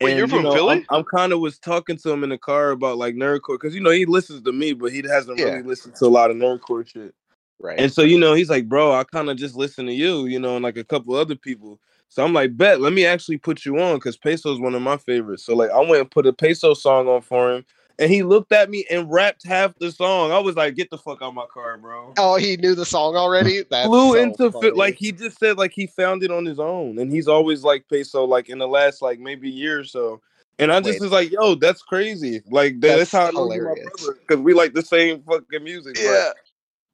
Wait, you're from Philly? I'm kind of was talking to him in the car about Nerdcore, because he listens to me, but he hasn't really listened to a lot of Nerdcore shit. Right. And so he's like, bro, I kind of just listen to you, and a couple other people. So I'm like, bet, let me actually put you on, because Peso is one of my favorites. So I went and put a Peso song on for him, and he looked at me and rapped half the song. I was like, get the fuck out of my car, bro. Oh, he knew the song already? That's flew so into funny. He just said he found it on his own, and he's always Peso in the last maybe year or so. And I just was like, yo, that's crazy. That's how I know my brother, because we the same fucking music. Yeah.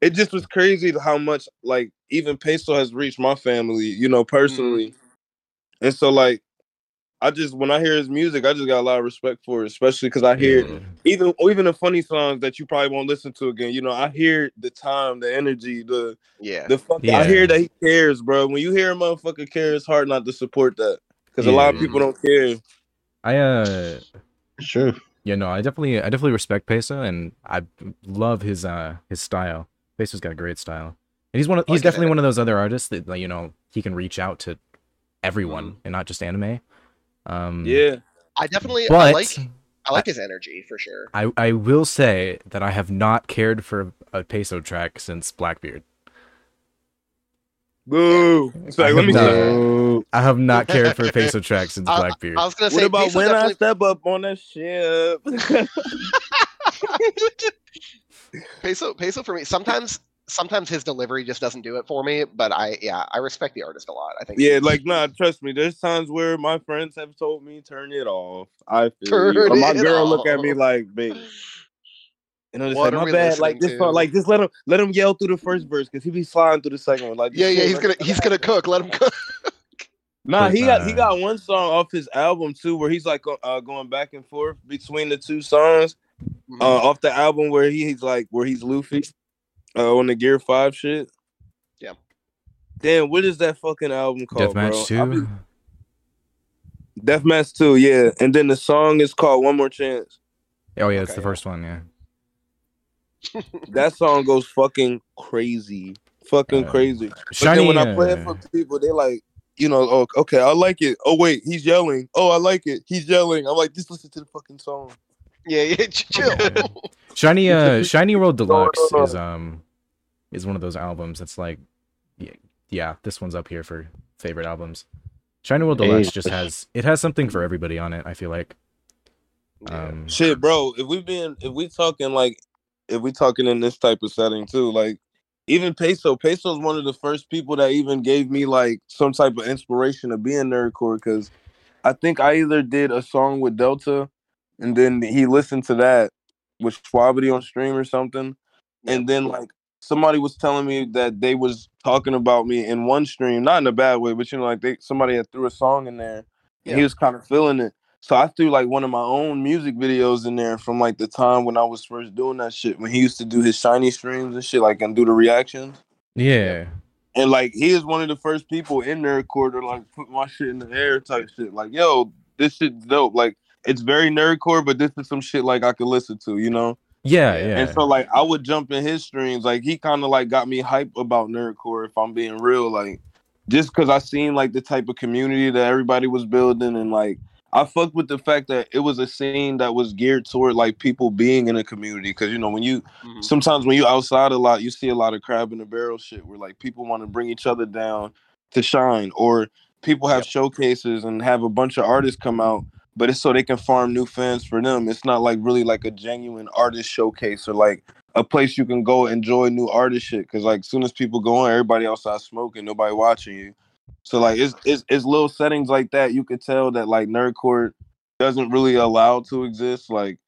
It just was crazy how much even Peso has reached my family, personally. Mm-hmm. And so, I just, when I hear his music, I just got a lot of respect for it, especially because I hear even the funny songs that you probably won't listen to again. I hear the time, the energy, I hear that he cares, bro. When you hear a motherfucker care, it's hard not to support that, because a lot of people don't care. Sure. Yeah, no, I definitely respect Peso, and I love his style. Peso's got a great style, and he's definitely one of those other artists that he can reach out to everyone and not just anime. I like his energy for sure. I will say that I have not cared for a Peso track since Blackbeard. Boo! It's let me I have not cared for Peso tracks since Blackbeard. I was gonna say, what about Peso when definitely... I step up on a ship? Peso for me. Sometimes his delivery just doesn't do it for me, but I respect the artist a lot. I think. Yeah, like trust me. There's times where my friends have told me turn it off. I feel you. Or my girl off. Look at me like, baby. And I'm just like, my bad. Like this, let him yell through the first verse because he be flying through the second one. Like, yeah, he's gonna cook. Let him cook. Nah, he got one song off his album too where he's like going back and forth between the two songs off the album where he's Luffy. On the Gear 5 shit. Yeah. Damn, what is that fucking album called? Deathmatch 2, yeah. And then the song is called One More Chance. Oh, yeah, it's the first one, yeah. That song goes fucking crazy. Fucking crazy. But then when I play it for people, they like, you know, oh, okay, I like it. Oh, wait, he's yelling. Oh, I like it. He's yelling. I'm like, just listen to the fucking song. Yeah, chill. Yeah. Shiny World Deluxe is one of those albums that's like, yeah, this one's up here for favorite albums. Shiny World Deluxe just has something for everybody on it. I feel like. Shit, bro. If we talking in this type of setting too, like even Peso's one of the first people that even gave me like some type of inspiration to be in nerdcore because I think I either did a song with Delta. And then he listened to that with Schwabity on stream or something. And then, like, somebody was telling me that they was talking about me in one stream. Not in a bad way, but, you know, like, somebody had threw a song in there. And he was kind of feeling it. So I threw, like, one of my own music videos in there from, like, the time when I was first doing that shit. When he used to do his Shiny streams and shit, like, and do the reactions. Yeah. And, like, he is one of the first people in nerdcore to, like, put my shit in the air type shit. Like, yo, this shit's dope. Like, it's very nerdcore, but this is some shit like I could listen to, you know? Yeah. And so like I would jump in his streams. Like he kind of like got me hype about nerdcore, if I'm being real. Like just because I seen like the type of community that everybody was building, and like I fucked with the fact that it was a scene that was geared toward like people being in a community. Cause you know, when you sometimes when you outside a lot, you see a lot of crab in the barrel shit where like people want to bring each other down to shine, or people have showcases and have a bunch of artists come out. But it's so they can farm new fans for them. It's not like really like a genuine artist showcase or like a place you can go enjoy new artist shit. Because like as soon as people go on, everybody outside smoking, nobody watching you. So like it's little settings like that. You could tell that like nerdcore doesn't really allow to exist. Like,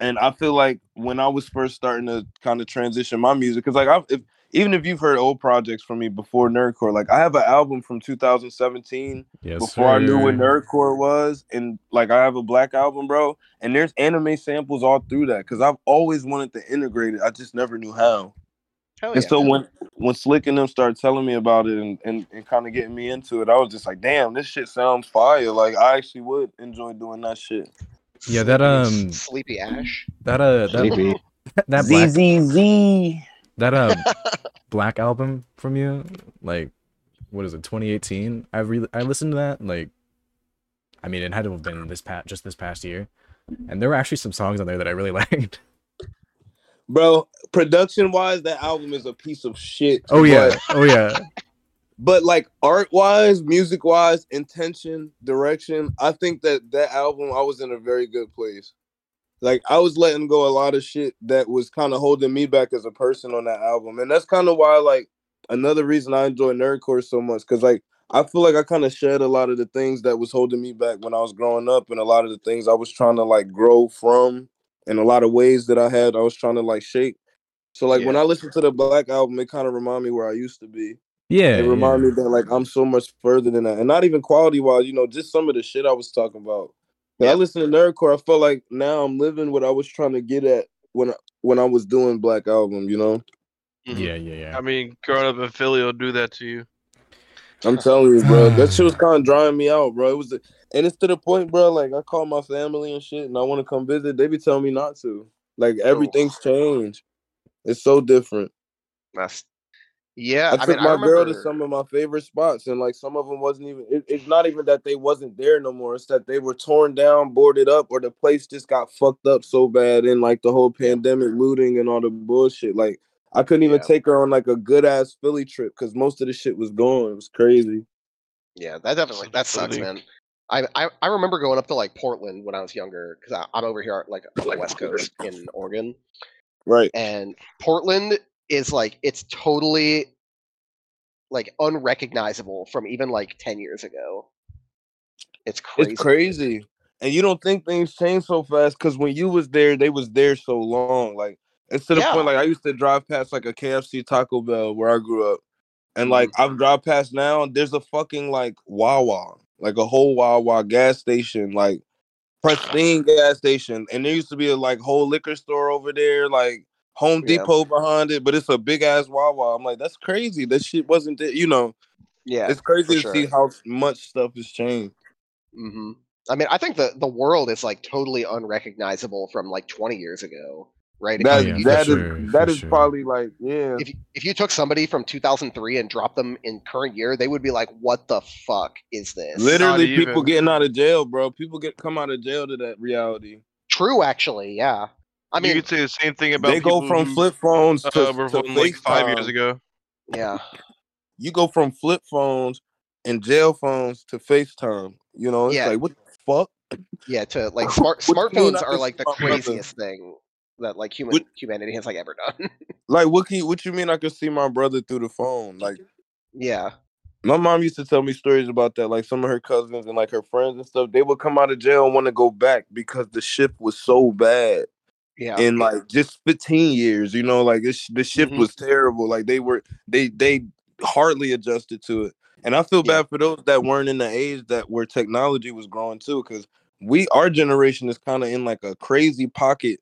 and I feel like when I was first starting to kind of transition my music, because like even if you've heard old projects from me before nerdcore, like I have an album from 2017 before I knew what nerdcore was, and like I have a black album, bro, and there's anime samples all through that because I've always wanted to integrate it. I just never knew how. So when Slick and them started telling me about it and kind of getting me into it, I was just like, damn, this shit sounds fire. Like I actually would enjoy doing that shit. Yeah, that Sleepy Ash. That ZZZ. That black album from you, like, what is it, 2018? I listened to that, like, I mean, it had to have been this past year, and there were actually some songs on there that I really liked. Bro, production-wise, that album is a piece of shit. Oh yeah. But like art-wise, music-wise, intention, direction, I think that album, I was in a very good place. Like, I was letting go a lot of shit that was kind of holding me back as a person on that album. And that's kind of why, like, another reason I enjoy nerdcore so much. Because, like, I feel like I kind of shed a lot of the things that was holding me back when I was growing up. And a lot of the things I was trying to, like, grow from. And a lot of ways that I was trying to, like, shake. So, like, when I listened to the Black album, it kind of reminded me where I used to be. Yeah. It reminded me that, like, I'm so much further than that. And not even quality-wise, you know, just some of the shit I was talking about. I listened to nerdcore. I felt like now I'm living what I was trying to get at when I was doing Black album, you know? Yeah. I mean, growing up in Philly will do that to you. I'm telling you, bro. That shit was kind of drying me out, bro. And it's to the point, bro, like, I call my family and shit, and I want to come visit. They be telling me not to. Like, everything's changed. It's so different. I took my girl to some of my favorite spots, and like some of them wasn't even. It's not even that they wasn't there no more. It's that they were torn down, boarded up, or the place just got fucked up so bad. And like the whole pandemic, looting, and all the bullshit. Like I couldn't even take her on like a good ass Philly trip because most of the shit was gone. It was crazy. Yeah, that definitely that sucks, man. I remember going up to like Portland when I was younger because I'm over here like on the West Coast in Oregon, right? And Portland is like it's totally like unrecognizable from even like 10 years ago. It's crazy. It's crazy. And you don't think things change so fast because when you was there, they was there so long. Like it's to the point like I used to drive past like a KFC, Taco Bell where I grew up, and like I've drive past now. And there's a fucking like Wawa, like a whole Wawa gas station, like pristine gas station. And there used to be a like whole liquor store over there, like Home Depot behind it. But it's a big ass Wawa. I'm like, that's crazy. That shit wasn't there, you know. Yeah, it's crazy to see how much stuff has changed. Mm-hmm. I mean, I think the world is like totally unrecognizable from like 20 years ago, right? That is probably like If you took somebody from 2003 and dropped them in current year, they would be like, "What the fuck is this?" Literally, people getting out of jail, bro. People come out of jail to that reality. True, actually, yeah. I mean, you could say the same thing about people go from flip phones to like 5 years ago. Yeah, you go from flip phones and jail phones to FaceTime. You know, it's like what. Fuck yeah! To like smartphones are like the craziest thing that like humanity has like ever done. Like what you mean? I could see my brother through the phone. Like my mom used to tell me stories about that. Like some of her cousins and like her friends and stuff, they would come out of jail and want to go back because the shift was so bad. Yeah, in like just 15 years, you know, like the shift was terrible. Like they hardly adjusted to it. And I feel bad for those that weren't in the age that where technology was growing too, because our generation is kind of in like a crazy pocket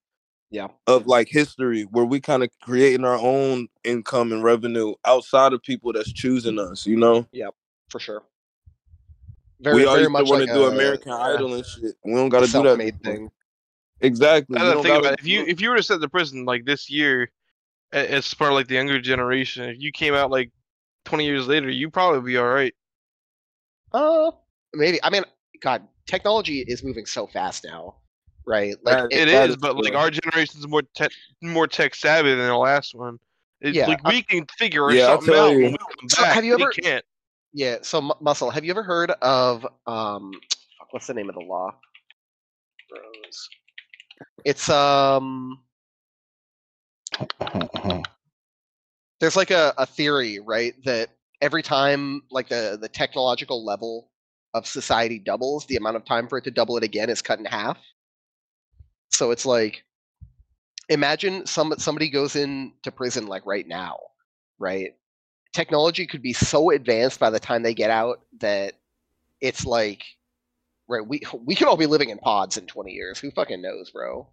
of like history where we kind of creating our own income and revenue outside of people that's choosing us, you know? Yeah, for sure. We all used to want to do American Idol and shit. We don't got to do that thing. Exactly. If you were to set the prison like this year, as part of like the younger generation, if you came out like 20 years later, you probably be all right. Maybe. I mean, God, technology is moving so fast now, right? Like it is, but like our generation's more tech savvy than the last one. It's like we can figure something out when we come back. So Muscle, have you ever heard of what's the name of the law? Rose. It's there's like a theory, right, that every time like the technological level of society doubles, the amount of time for it to double it again is cut in half. So it's like, imagine somebody goes into prison like right now, right? Technology could be so advanced by the time they get out that it's like, right, we could all be living in pods in 20 years. Who fucking knows, bro?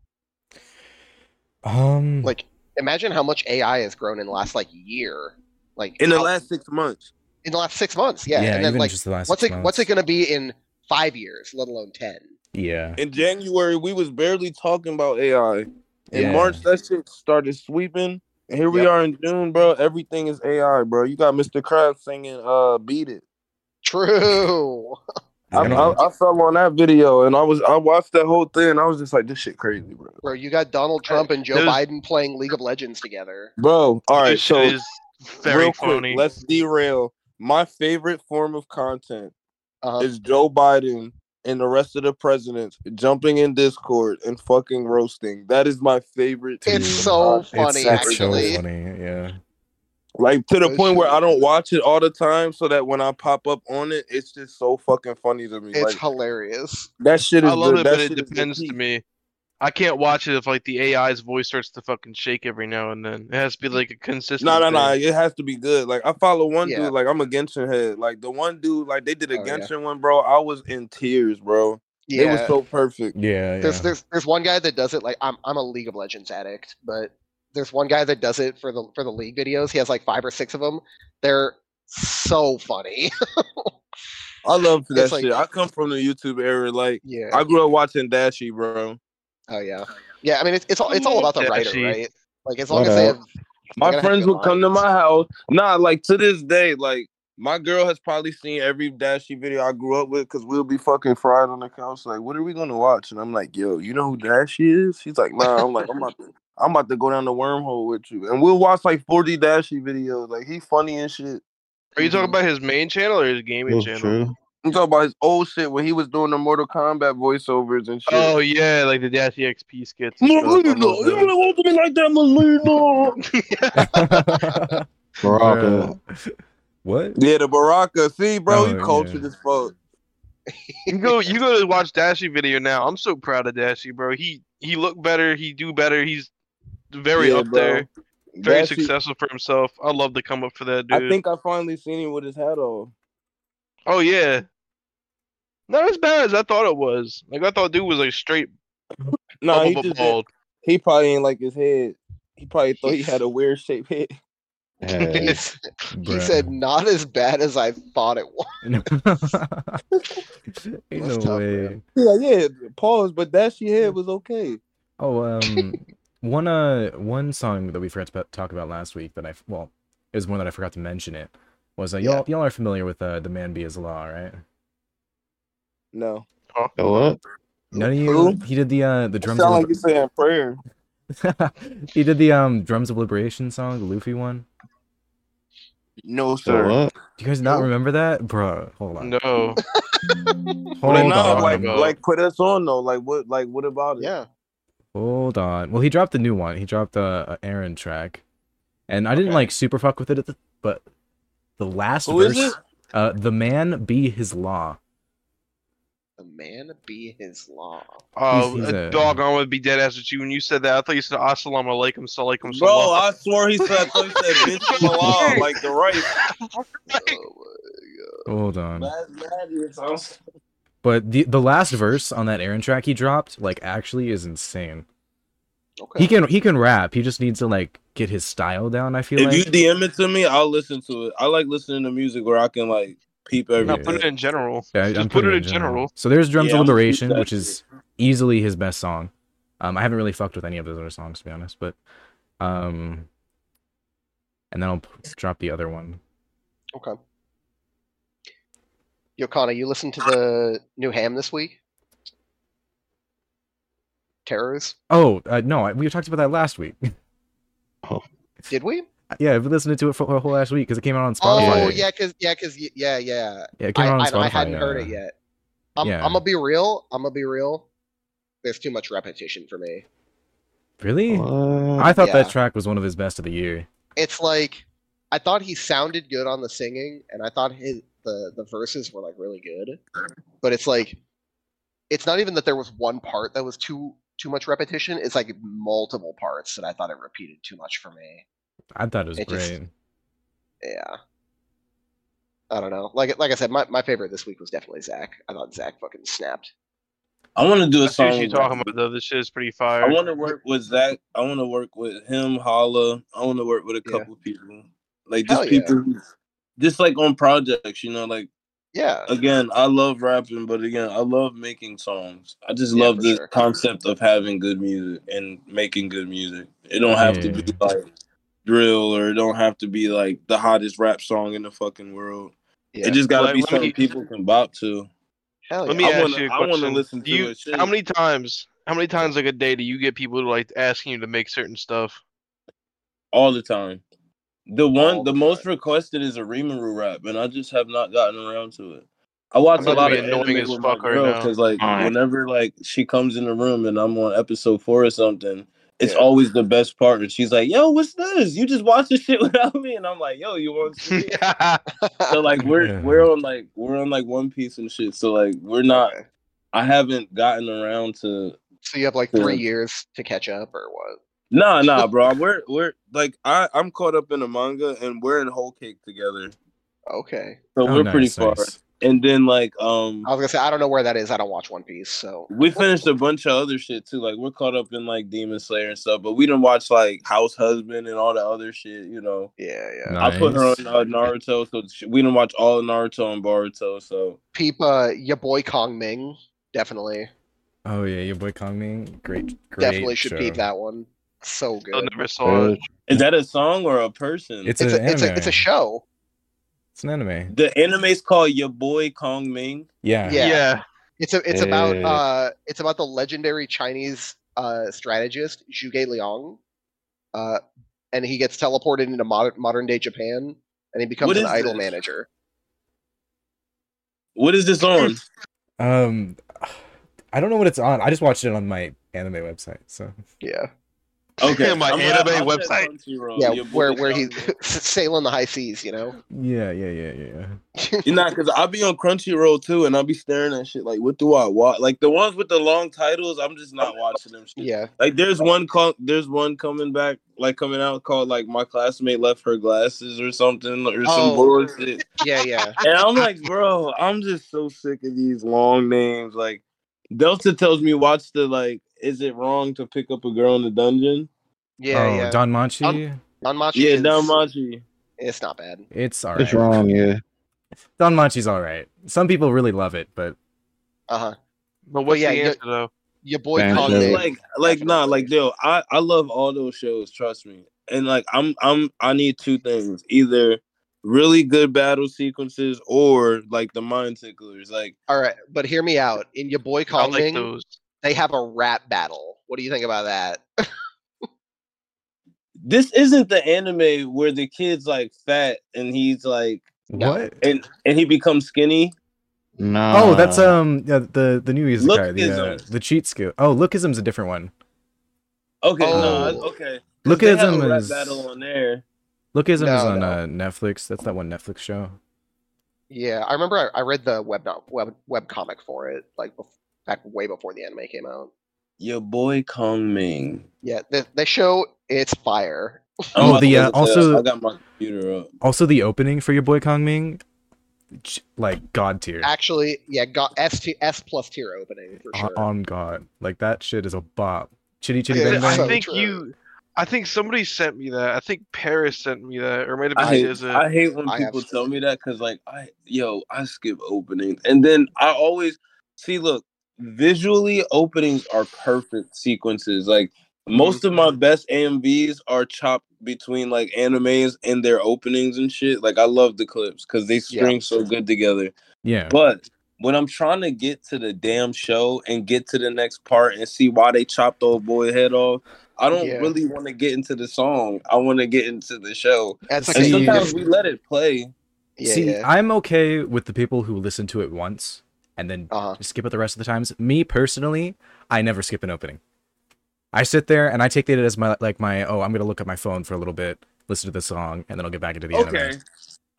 Like. Imagine how much AI has grown in the last like year, like in the last 6 months. In the last 6 months, yeah. And then like, just the last what's it going to be in 5 years, let alone 10? Yeah. In January, we was barely talking about AI. In March, that shit started sweeping, and here we are in June, bro. Everything is AI, bro. You got Mr. Krabs singing "Beat It." True. I fell on that video and I watched that whole thing and I was just like, this shit crazy, bro. Bro, you got Donald Trump and Joe Biden playing League of Legends together. Bro, all right, so is very real funny. Quick, let's derail. My favorite form of content is Joe Biden and the rest of the presidents jumping in Discord and fucking roasting. That is my favorite. It's so funny, actually. So funny, yeah. Like, to the point where I don't watch it all the time so that when I pop up on it, it's just so fucking funny to me. It's like, hilarious. That shit is I love good. It, that but it depends to me. I can't watch it if, like, the AI's voice starts to fucking shake every now and then. It has to be, like, a consistent No. It has to be good. Like, I follow one dude. Like, I'm a Genshin head. Like, the one dude, like, they did a Genshin one, bro. I was in tears, bro. Yeah. It was so perfect. Yeah. There's one guy that does it. Like, I'm a League of Legends addict, but... There's one guy that does it for the league videos. He has like 5 or 6 of them. They're so funny. I love that shit. I come from the YouTube era. Like, I grew up watching Dashy, bro. Oh yeah, yeah. I mean, it's all about the writer, right? Like, as long as they have, my friends would come to my house. Nah, like to this day, like my girl has probably seen every Dashy video I grew up with because we'll be fucking fried on the couch. Like, what are we gonna watch? And I'm like, yo, you know who Dashy is? She's like, nah. I'm like, I'm about to go down the wormhole with you. And we'll watch like 40 Dashy videos. Like, he's funny and shit. Are you talking about his main channel or his gaming channel? True. I'm talking about his old shit when he was doing the Mortal Kombat voiceovers and shit. Oh, yeah, like the Dash EXP skits. Naruto, you really want to be like that, Naruto? Baraka. What? Yeah, the Baraka. See, bro, you cultured as fuck. You go to watch Dashy video now. I'm so proud of Dashy, bro. He look better. He do better. He's very up there. Very successful for himself. I love to come up for that, dude. I think I finally seen him with his hat on. Oh, yeah. Not as bad as I thought it was. Like, I thought dude was, like, straight. No, he probably ain't like his head. He probably thought he had a weird-shaped head. Hey, he said, "Not as bad as I thought it was." Ain't no way. Yeah. Pause, but that she had was okay. Oh, one song that we forgot to talk about last week that it was one that I forgot to mention. It was y'all are familiar with "The Man Be His Law," right? No. What? None of you. He did the drums. Sound like you saying prayer. He did the Drums of Liberation song, the Luffy one. No, sir. What? Do you guys not remember that, bro? Hold on. No. Hold on. Like, put us on though. Like, what about it? Yeah. Hold on. Well, he dropped the new one. He dropped the Aaron track, and I didn't super fuck with it. But the last verse, "The Man Be His Law." The man be his law. Oh, a dog! I would be dead ass with you when you said that. I thought you said "Assalamu alaikum, salakum salam." Bro, I swore he said "Bitch law," like the right. Hold on. But the last verse on that Aaron track he dropped, like, actually is insane. Okay. He can rap. He just needs to get his style down. I feel if you DM it to me, I'll listen to it. I like listening to music where I can peep everything. Put it in general. Yeah, just put it in general. So there's Drums of Liberation, which is easily his best song. I haven't really fucked with any of those other songs, to be honest, but and then I'll drop the other one. Okay. Yo, Connor, you listened to the new Ham this week? Terrors? Oh, no, we talked about that last week. Oh. Did we? Yeah, I've been listening to it for the whole last week because it came out on Spotify. Oh, yeah. Yeah, it came out on Spotify. I hadn't heard it yet. I'm gonna be real. There's too much repetition for me. Really? I thought that track was one of his best of the year. It's I thought he sounded good on the singing, and I thought the verses were really good. But it's it's not even that there was one part that was too much repetition. It's multiple parts that I thought it repeated too much for me. I thought it was great. I don't know. Like I said, my favorite this week was definitely Zach. I thought Zach fucking snapped. I want to do a song. You talking about though? This shit is pretty fire. I want to work with Zach. I want to work with him, Holla. I want to work with a couple people, just on projects, Again, I love rapping, but again, I love making songs. I just love this concept of having good music and making good music. It don't have to be drill, or it don't have to be the hottest rap song in the fucking world. Yeah. It just gotta be something people can bop to. Hell yeah. Let me ask you a question. I want to listen to it. How many times a day do you get people asking you to make certain stuff? All the time. The most requested is a Rimuru rap, and I just have not gotten around to it. I watch a lot of annoying as fuck right now because whenever she comes in the room and I'm on episode 4 or something. It's always the best part. And she's like, yo, what's this? You just watch this shit without me? And I'm like, yo, you want to see it? So we're on One Piece and shit. So we're not, I haven't gotten around to. So you have 3 years to catch up or what? Nah, bro. We're I'm caught up in a manga and we're in Whole Cake together. Okay. So we're pretty far. And then I was gonna say I don't know where that is. I don't watch One Piece, so we finished a bunch of other shit too. We're caught up in Demon Slayer and stuff, but we didn't watch House Husband and all the other shit, Yeah, yeah. Nice. I put her on Naruto, so we didn't watch all Naruto and Boruto. So peep, your boy Kong Ming, definitely. Oh yeah, your boy Kong Ming, great. Definitely should peep that one. So good. I never saw it. Is that a song or a person? It's a show. It's an anime. The anime's called Your Boy Kong Ming. Yeah. It's about the legendary Chinese strategist Zhuge Liang, and he gets teleported into modern day Japan and he becomes an idol manager. What is this on? I don't know what it's on. I just watched it on my anime website. So yeah. Okay, my anime website. Yeah, where he's sailing the high seas, you know. Yeah. You know, because I'll be on Crunchyroll too, and I'll be staring at shit like, what do I watch? Like the ones with the long titles, I'm just not watching them. Shit. Yeah. Like there's one coming out called like My Classmate Left Her Glasses or something or some bullshit. Yeah. And I'm like, bro, I'm just so sick of these long names. Like Delta tells me watch the like. Is it wrong to pick up a girl in the dungeon? Yeah. Danmachi. Yeah, Danmachi. It's not bad. It's alright. It's wrong, yeah. Danmachi's alright. Some people really love it, but But what's the answer, though? Your boy Kong Ming. Like, I love all those shows. Trust me. And like, I need two things: either really good battle sequences or like the mind ticklers. Like, all right, but hear me out. In your boy Kong Ming. Those. They have a rap battle. What do you think about that? This isn't the anime where the kid's like fat and he's like what? And he becomes skinny. No. Oh, that's the new music guy, the cheat skill. Oh, Lookism's a different one. Okay, okay. Lookism is battle on there. Lookism is on Netflix. That's that one Netflix show. Yeah, I remember I read the web comic for it like before. Back way before the anime came out. Your boy Kong Ming. Yeah, the show, it's fire. Oh, the also I got my computer up. Also the opening for Your Boy Kong Ming, like god tier. Actually, yeah, god S plus tier opening for sure. On god, like that shit is a bop. Chitty Chitty Bang Bang. I think somebody sent me that. I think Paris sent me that, or it might have been Dizzy. I hate when people tell me that because like I skip openings, and then I always see look. Visually, openings are perfect sequences. Like most of my best AMVs are chopped between like animes and their openings and shit. Like I love the clips because they string so good together. Yeah. But when I'm trying to get to the damn show and get to the next part and see why they chopped old boy head off, I don't really want to get into the song. I want to get into the show. That's and sometimes we let it play. Yeah, I'm okay with the people who listen to it once. And then just skip it the rest of the times. Me personally, I never skip an opening. I sit there and I take it as I'm gonna look at my phone for a little bit, listen to the song, and then I'll get back into the anime.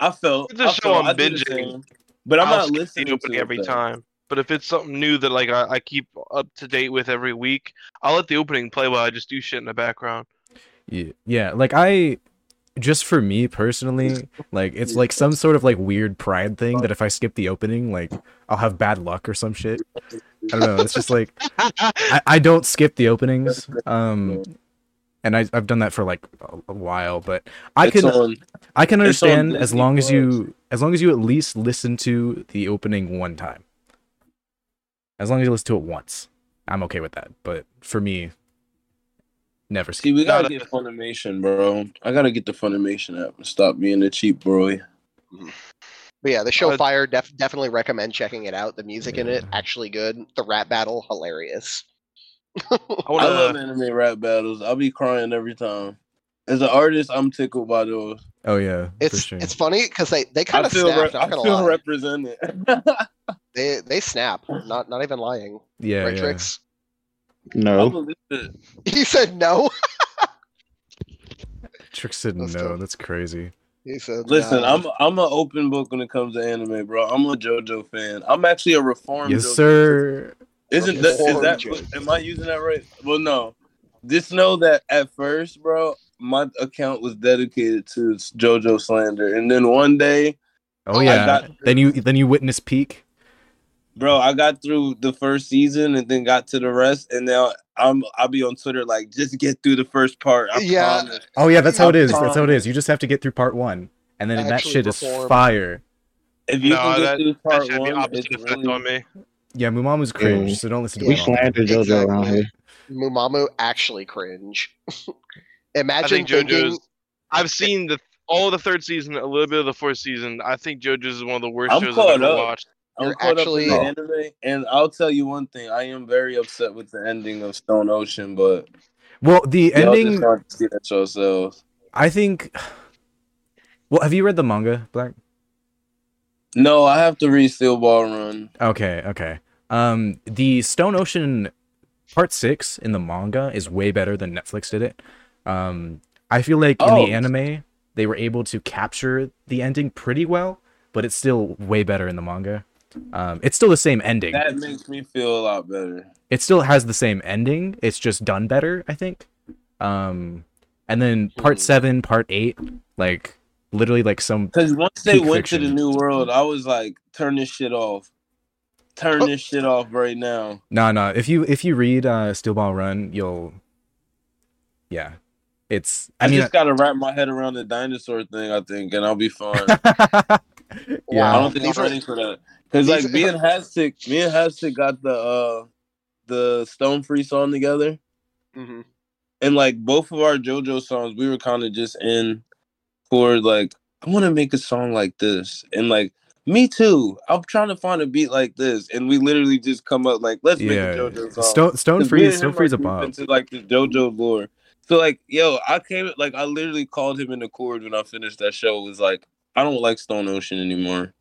I feel I'm binging, but I'm not listening to the opening every time. But if it's something new that like I keep up to date with every week, I'll let the opening play while I just do shit in the background. Yeah. Like I. Just for me personally, like it's like some sort of like weird pride thing that if I skip the opening, like I'll have bad luck or some shit. I don't know. It's just like I don't skip the openings, and I've done that for like a while. But I can understand as long as you at least listen to the opening one time. As long as you listen to it once, I'm okay with that. But for me. Never see. We gotta get Funimation, bro. I gotta get the Funimation app and stop being a cheap boy. But yeah, the show fire. Definitely recommend checking it out. The music in it actually good. The rap battle hilarious. I love anime rap battles. I'll be crying every time. As an artist, I'm tickled by those. Oh yeah, it's funny because they kind of snap. I feel represented. they snap. Not even lying. Yeah. Retrix. Yeah. No. He said no. Trick said no. That's crazy. He said listen, nah. I'm an open book when it comes to anime, bro. I'm a JoJo fan. I'm actually a reformed JoJo. Yes, sir. Am I using that right? Well, no. Just know that at first, bro, my account was dedicated to JoJo slander, and then one day, then you witness peak. Bro, I got through the first season and then got to the rest, and now I'll be on Twitter like just get through the first part. I promise. Oh yeah, that's how it is. That's how it is. You just have to get through part one, and then that shit is fire. If you can get through part one, it's really on me. Yeah, Mumamu's cringe, so don't listen to Mumamu. We slandered JoJo around here. Mumamu actually cringe. Imagine JoJo's. I've seen all the third season, a little bit of the fourth season. I think JoJo's is one of the worst shows I've ever watched. I'm caught actually up in the anime, and I'll tell you one thing: I am very upset with the ending of Stone Ocean. But the ending, just aren't seeing it ourselves. I think Well, have you read the manga, Black? No, I have to read Steel Ball Run. Okay, okay. The Stone Ocean Part 6 in the manga is way better than Netflix did it. I feel like in the anime, they were able to capture the ending pretty well, but it's still way better in the manga. It's still the same ending. That makes me feel a lot better. It still has the same ending. It's just done better, I think. And then Part 7, Part 8, like... Literally, like some. Because once they went to the new world, I was like, "Turn this shit off! Turn this shit off right now!" No. If you read Steel Ball Run, you'll. Yeah, it's. I mean, I just gotta wrap my head around the dinosaur thing, I think, and I'll be fine. Yeah, I don't think I'm ready for that. Because like me and Hashtag got the Stone Free song together, mm-hmm. and like both of our JoJo songs, we were kind of just in. For like, I want to make a song like this, and like, me too. I'm trying to find a beat like this, and we literally just come up like, let's make a JoJo song. Stone Free's a bomb. Into like the JoJo lore. So like, yo, I literally called him in the cord when I finished that show. Was like, I don't like Stone Ocean anymore,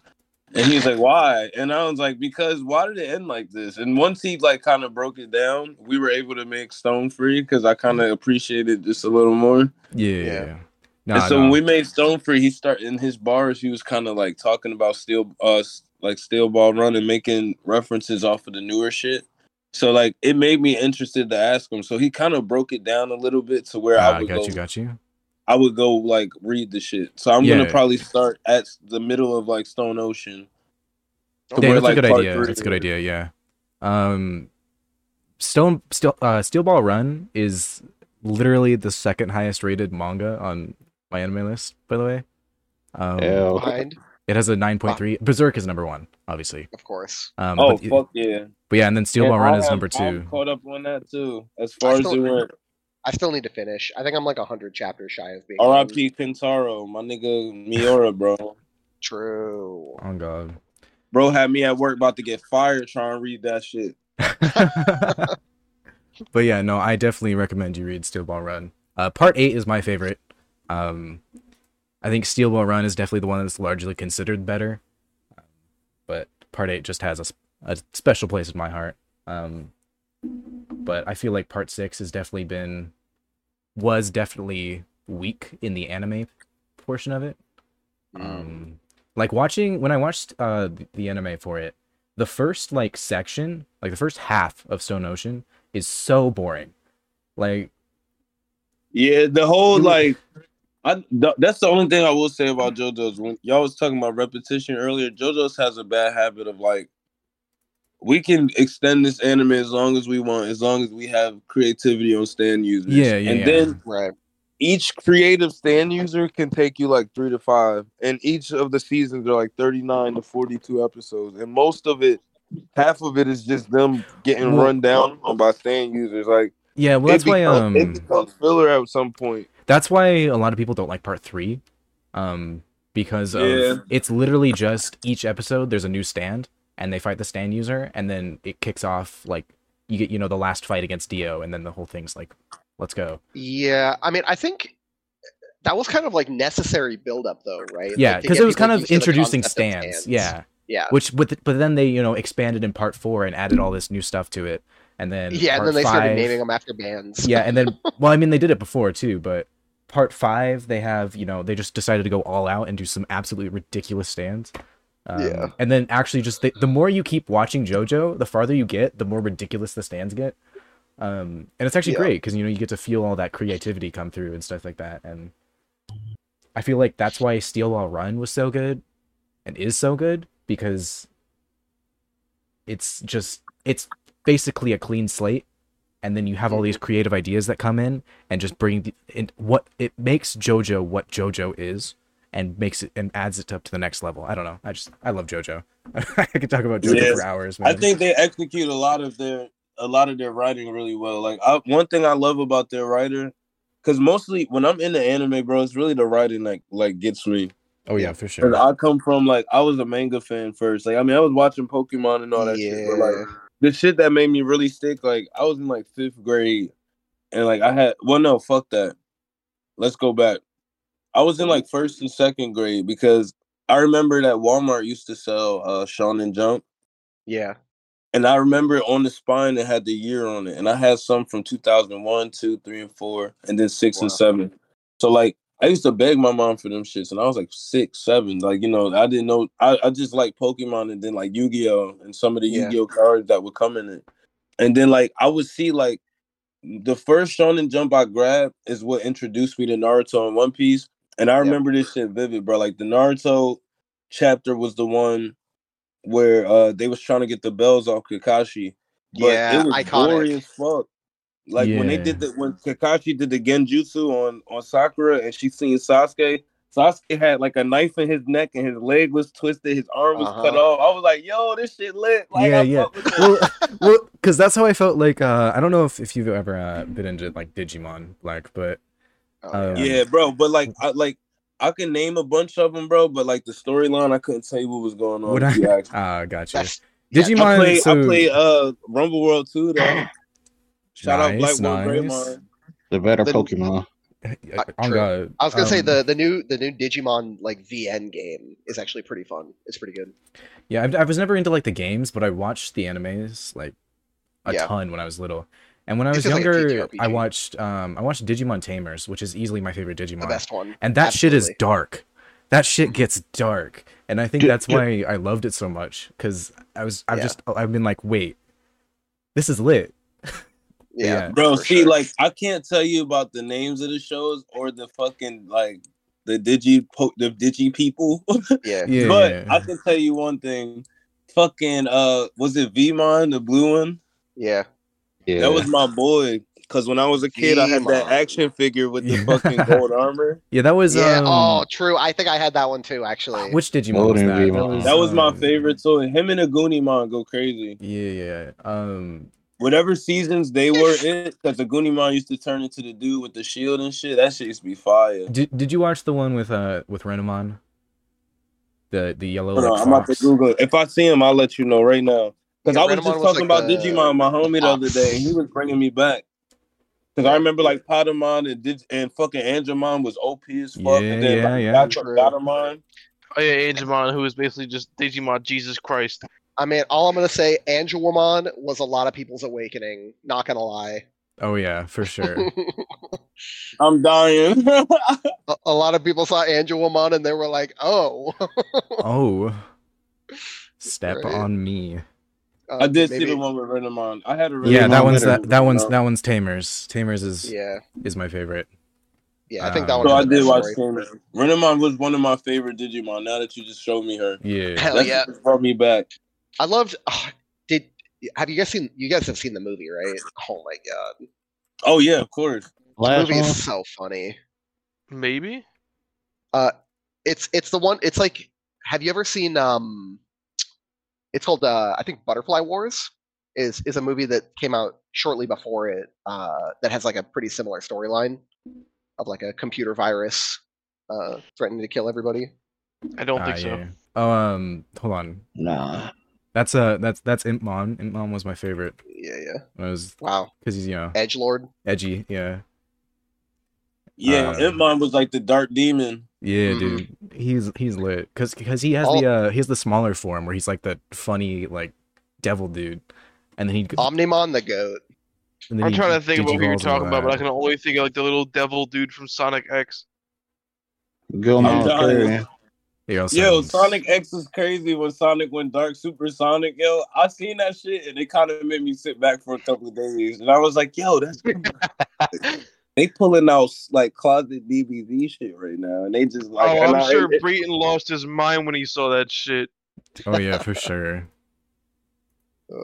and he's like, why? And I was like, because why did it end like this? And once he like kind of broke it down, we were able to make Stone Free because I kind of appreciated this a little more. Yeah. When we made Stone Free, he started in his bars. He was kind of like talking about Steel Ball Run and making references off of the newer shit. So like it made me interested to ask him. So he kind of broke it down a little bit to where I would go like read the shit. So I'm gonna probably start at the middle of like Stone Ocean. That's a good idea. Yeah. Steel Ball Run is literally the second highest rated manga on my anime list, by the way. It has a 9.3. Berserk is number 1, obviously. Of course. But yeah, and then Steel Ball Run is number 2. I'm caught up on that too. As far as the work, I still need to finish. I think I'm like 100 chapters shy of being. R.I.P. Kentaro, my nigga Miura, bro. True. Oh God. Bro had me at work about to get fired trying to read that shit. But yeah, no, I definitely recommend you read Steel Ball Run. Part 8 is my favorite. I think Steel Ball Run is definitely the one that's largely considered better. But Part 8 just has a special place in my heart. But I feel like Part 6 has definitely weak in the anime portion of it. When I watched the anime for it, the first like section, like the first half of Stone Ocean is so boring. Like, yeah, the whole like that's the only thing I will say about JoJo's. When y'all was talking about repetition earlier, JoJo's has a bad habit of like, we can extend this anime as long as we want, as long as we have creativity on stand users. Then each creative stand user can take you like 3 to 5, and each of the seasons are like 39 to 42 episodes, and half of it is just them getting run down by stand users. Like, yeah, well, that's why it becomes filler at some point. That's why a lot of people don't like Part 3, because it's literally just each episode there's a new stand and they fight the stand user, and then it kicks off like you get the last fight against Dio, and then the whole thing's like, let's go. Yeah, I mean, I think that was kind of like necessary build up though, right? Yeah, because it was kind of introducing stands. Yeah. Yeah. But then they expanded in Part 4 and added all this new stuff to it, and then Part 5, started naming them after bands. Yeah, and then they did it before too, but Part 5 they have they just decided to go all out and do some absolutely ridiculous stands. And then actually just the more you keep watching JoJo, the farther you get, the more ridiculous the stands get. And it's actually great because you get to feel all that creativity come through and stuff like that, and I feel like that's why Steel Ball Run was so good and is so good. Because it's basically a clean slate, and then you have all these creative ideas that come in and just bring what it makes JoJo what JoJo is, and makes it and adds it up to the next level. I don't know. I love JoJo. I could talk about JoJo for hours, man. I think they execute a lot of their writing really well. Like one thing I love about their writer, because mostly when I'm into anime, bro, it's really the writing that like gets me. Oh yeah, for sure. I come from I was a manga fan first. I was watching Pokemon and all that shit. But the shit that made me really stick, I was in 5th grade, and I had. Well, no, fuck that. Let's go back. I was in like first and second grade because I remember that Walmart used to sell Shonen Jump. Yeah. And I remember on the spine it had the year on it. And I had some from 2001, 2, 3, and 4, and then 6 and 7. So, like, I used to beg my mom for them shits. And I was, like, 6, 7. Like, you know, I didn't know. I just liked Pokemon and then, like, Yu-Gi-Oh! And some of the Yu-Gi-Oh! Cards that would come in it. And then, like, I would see, like, the first Shonen Jump I grabbed is what introduced me to Naruto and One Piece. And I remember this shit vivid, bro. Like, the Naruto chapter was the one where they was trying to get the bells off Kakashi. But it was iconic. Gory as fuck. Like, when they did when Kakashi did the Genjutsu on Sakura and she seen Sasuke, Sasuke had, like, a knife in his neck and his leg was twisted, his arm was cut off. I was like, yo, this shit lit. Like, I fuck with that. Well, because that's how I felt, like, I don't know if you've ever been into, like, Digimon Black, but... yeah, bro, but, like, I can name a bunch of them, bro, but, like, the storyline, I couldn't tell you what was going on. Gotcha. Digimon... I play Rumble World 2, though. Shout out Black World Greymon. The better Pokemon. I was gonna say the new Digimon like VN game is actually pretty fun. It's pretty good. Yeah, I was never into like the games, but I watched the animes like a ton when I was little. And when I was younger, like I watched Digimon Tamers, which is easily my favorite Digimon. The best one. And that shit is dark. That shit gets dark, and I think that's why I loved it so much because I've been like, wait, this is lit. Yeah, bro. See, sure. Like, I can't tell you about the names of the shows or the fucking like the digi people. Yeah. But I can tell you one thing. Fucking was it Vemon, the blue one? Yeah. That was my boy. Because when I was a kid, I had that action figure with the fucking gold armor. Yeah, that was... Yeah, oh, true. I think I had that one too, actually. Which Digimon was that? That was my favorite. So him and the Goonimon go crazy. Yeah. Whatever seasons they were in, because the Goonimon used to turn into the dude with the shield and shit. That shit used to be fire. Did you watch the one with Renamon? The yellow. Hold on, I'm about to Google it. If I see him, I'll let you know right now. Because I was just talking about Digimon, my homie, the other day, and he was bringing me back. Because I remember like Podamon and fucking Angemon was OP as fuck. Yeah, and then, Godamon. Oh yeah, Angemon, who was basically just Digimon Jesus Christ. I mean, all I'm going to say, Angelwamon was a lot of people's awakening. Not going to lie. Oh, yeah, for sure. I'm dying. a lot of people saw Angelwamon and they were like, oh. Step on me. I did see the one with Renamon. I had a Renamon. Yeah, that one's Tamers. Tamers is my favorite. Yeah, I think that one. So I did watch Tamers. Renamon was one of my favorite Digimon. Now that you just showed me her, that brought me back. I loved. You guys have seen the movie, right? Oh my god. Oh yeah, of course. The movie is so funny. Maybe. It's the one. It's like, have you ever seen It's called I think Butterfly Wars is a movie that came out shortly before it that has like a pretty similar storyline of like a computer virus threatening to kill everybody. I don't think so. Yeah. Oh, hold on. Nah. That's Impmon. Impmon was my favorite. Yeah. Because he's, you know, Edgelord. Edgy, yeah. Yeah, Impmon was like the dark demon. Yeah, dude, he's lit because he has the smaller form where he's like the funny like devil dude, and then he Omnimon the goat. I'm trying to think about what you're talking about, but I can only think of like the little devil dude from Sonic X. Go. Yo, Sonic X is crazy. When Sonic went dark, supersonic. Yo, I seen that shit and it kind of made me sit back for a couple of days, and I was like, "Yo, that's they pulling out like closet DBZ shit right now," and they just like. Oh, I'm sure Britain lost his mind when he saw that shit. Oh yeah, for sure.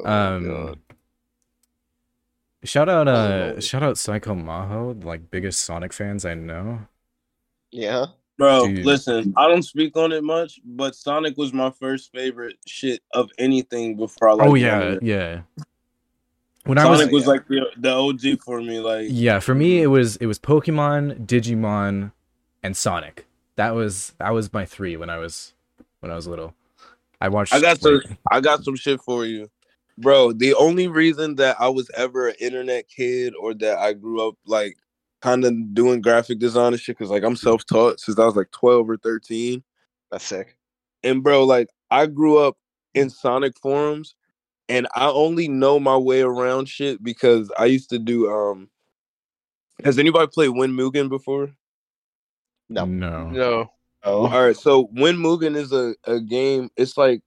God. Shout out Psycho Maho, like biggest Sonic fans I know. Yeah. Bro, dude. Listen, I don't speak on it much, but Sonic was my first favorite shit of anything before I liked it. Oh, yeah. When Sonic was like the OG for me. Like, yeah, for me, it was Pokemon, Digimon, and Sonic. That was my three when I was little. I got some shit for you. Bro, the only reason that I was ever an internet kid or that I grew up like kind of doing graphic design and shit because, like, I'm self-taught since I was, like, 12 or 13. That's sick. And, bro, like, I grew up in Sonic forums, and I only know my way around shit because I used to do, has anybody played Win Mugen before? No. No. No. Oh. All right, so Win Mugen is a game, it's like,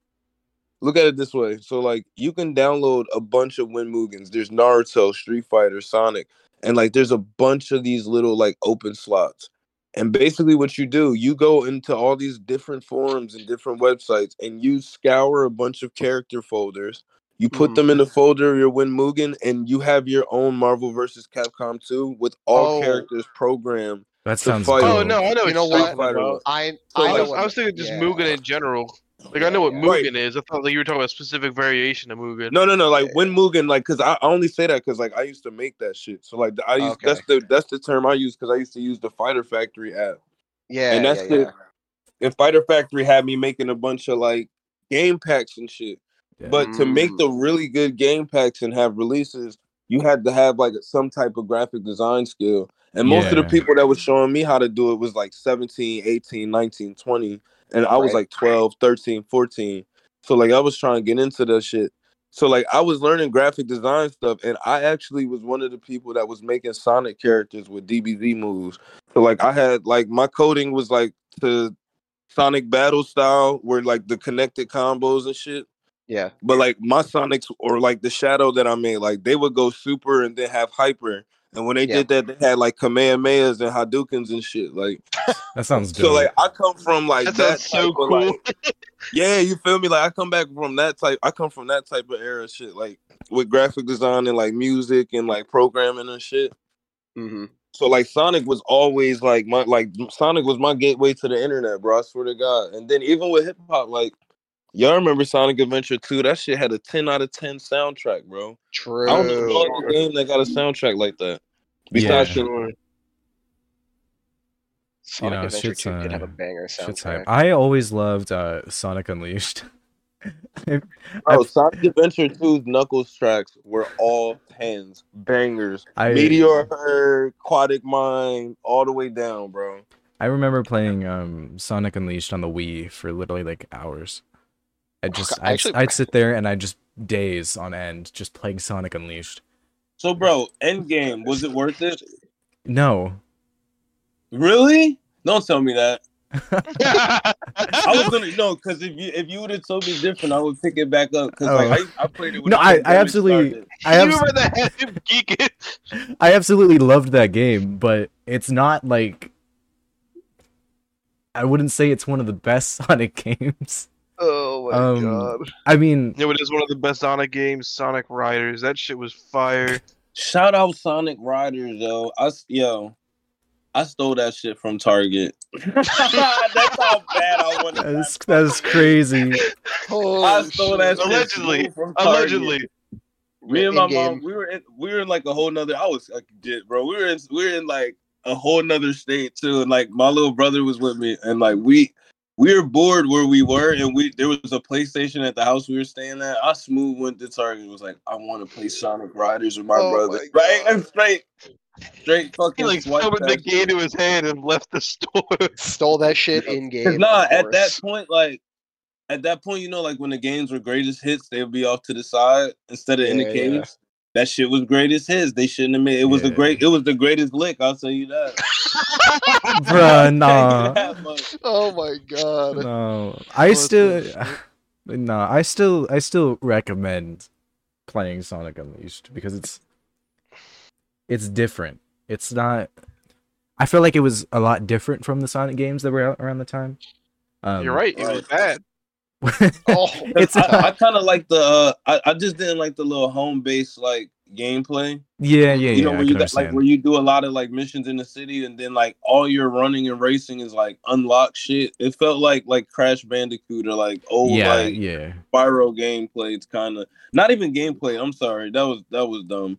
look at it this way. So, like, you can download a bunch of Win Mugens. There's Naruto, Street Fighter, Sonic, and, like, there's a bunch of these little, like, open slots. And basically what you do, you go into all these different forums and different websites, and you scour a bunch of character folders. You put them in the folder of your Win Mugen, and you have your own Marvel vs. Capcom 2 with all characters programmed. That sounds cool. Oh, no, I know. You know what? I was thinking just Mugen in general. Like, I know what Mugen is. I thought like you were talking about a specific variation of Mugen. No. Like, when Mugen, like, because I only say that because, like, I used to make that shit. So, like, I used, that's the term I use because I used to use the Fighter Factory app. Yeah, and that's And Fighter Factory had me making a bunch of, like, game packs and shit. Yeah. But to make the really good game packs and have releases, you had to have, like, some type of graphic design skill. And most of the people that was showing me how to do it was, like, 17, 18, 19, 20. And I was like 12, 13, 14. So like I was trying to get into that shit. So like I was learning graphic design stuff, and I actually was one of the people that was making Sonic characters with DBZ moves. So like I had like my coding was like the Sonic battle style where like the connected combos and shit. Yeah. But like my Sonics or like the Shadow that I made, like they would go super and then have hyper. And when they did that, they had like Kamehamehas and Hadoukens and shit. Like that sounds good. So like I come from like that so cool. Like, yeah, you feel me? Like I come back from that type. I come from that type of era of shit, like with graphic design and like music and like programming and shit. Mm-hmm. So like Sonic was always like my Sonic was my gateway to the internet, bro. I swear to God. And then even with hip hop, like. Y'all remember Sonic Adventure 2? That shit had a 10 out of 10 soundtrack, bro. True. I don't know a game that got a soundtrack like that. Besides Sonic Adventure 2 did have a banger soundtrack. I always loved Sonic Unleashed. Bro, Sonic Adventure 2's Knuckles tracks were all 10s, bangers. Meteor Herd, Aquatic Mine, all the way down, bro. I remember playing Sonic Unleashed on the Wii for literally like hours. I'd sit there and I'd just days on end just playing Sonic Unleashed. So, bro, Endgame, was it worth it? No. Really? Don't tell me that. I was gonna because if you would have told me different, I would pick it back up because like I played it. With I absolutely loved that game, but it's not like I wouldn't say it's one of the best Sonic games. Oh my god! I mean, it is one of the best Sonic games. Sonic Riders, that shit was fire. Shout out Sonic Riders, though. I stole that shit from Target. That's how bad I wanted. That's crazy. I stole that shit allegedly. From Target. Allegedly. Me and my mom, we were in like a whole nother. I was like, bro. We were in like a whole nother state too, and like my little brother was with me, and like we were bored where we were, and there was a PlayStation at the house we were staying at. I smooth went to Target and was like, I want to play Sonic Riders with my brother. My right? And straight fucking... He like shoved the key into his hand and left the store. Stole that shit in-game. Nah, at that point, you know, like when the games were greatest hits, they would be off to the side instead of in the games. Yeah. That shit was greatest hits. They shouldn't have made it. Was it was the greatest lick. I'll tell you that. Bruh, nah. Oh my god. No, I still recommend playing Sonic Unleashed because it's different. It's not. I feel like it was a lot different from the Sonic games that were out around the time. You're right. It was bad. I kind of like the. I just didn't like the little home base like gameplay. Yeah. You know where you like where you do a lot of like missions in the city, and then like all your running and racing is like unlock shit. It felt like Crash Bandicoot or like old Spyro gameplay. It's kind of not even gameplay. I'm sorry, that was dumb.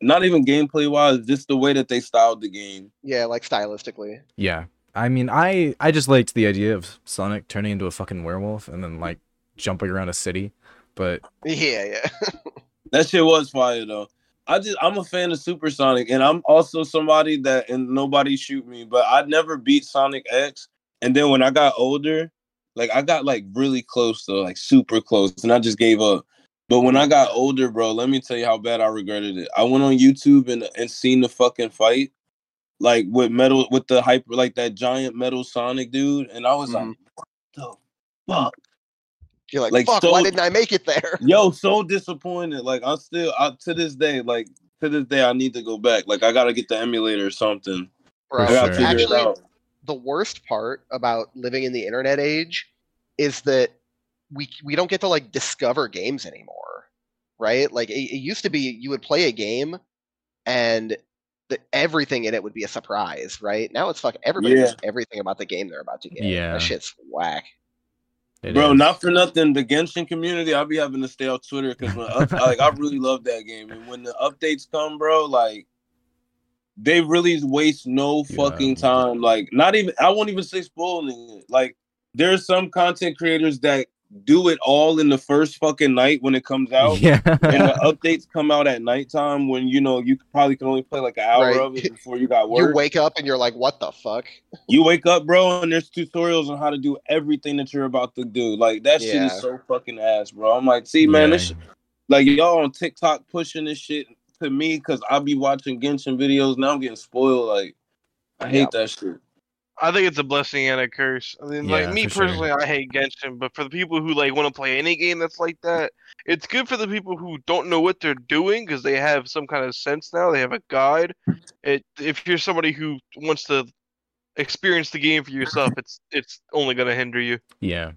Not even gameplay wise, just the way that they styled the game. Yeah, like stylistically. Yeah. I mean, I just liked the idea of Sonic turning into a fucking werewolf and then, like, jumping around a city, but... Yeah. That shit was fire, though. I'm a fan of Supersonic, and I'm also somebody that, and nobody shoot me, but I never beat Sonic X. And then when I got older, like I got like really close though, like super close, and I just gave up. But when I got older, bro, let me tell you how bad I regretted it. I went on YouTube and seen the fucking fight, like with the hyper, like that giant metal Sonic dude, and I was like, what the fuck? You're like fuck, so, why didn't I make it there? Yo, so disappointed. Like I'm still, to this day, I need to go back. Like I gotta get the emulator or something. Right. I gotta figure it out. The worst part about living in the internet age is that we don't get to like discover games anymore, right? Like it used to be you would play a game and everything in it would be a surprise, right? Now it's like everybody knows everything about the game they're about to get. Yeah. That shit's whack. It is. Not for nothing, the Genshin community, I'll be having to stay off Twitter because like I really love that game. And when the updates come, bro, like they really waste no fucking time. Like not even, I won't even say spoiling it. Like there's some content creators that do it all in the first fucking night when it comes out. Yeah. And the updates come out at nighttime when, you know, you probably can only play like an hour of it before you got work. You wake up and you're like, what the fuck? You wake up, bro, and there's tutorials on how to do everything that you're about to do. Like that shit is so fucking ass, bro. I'm like, see, man, this shit, like y'all on TikTok pushing this shit to me because I'll be watching Genshin videos. Now I'm getting spoiled. Like, I hate that shit. I think it's a blessing and a curse. I mean, like me personally, I hate Genshin, but for the people who like want to play any game that's like that, it's good for the people who don't know what they're doing because they have some kind of sense now. They have a guide. If you're somebody who wants to experience the game for yourself, it's only gonna hinder you. Yeah.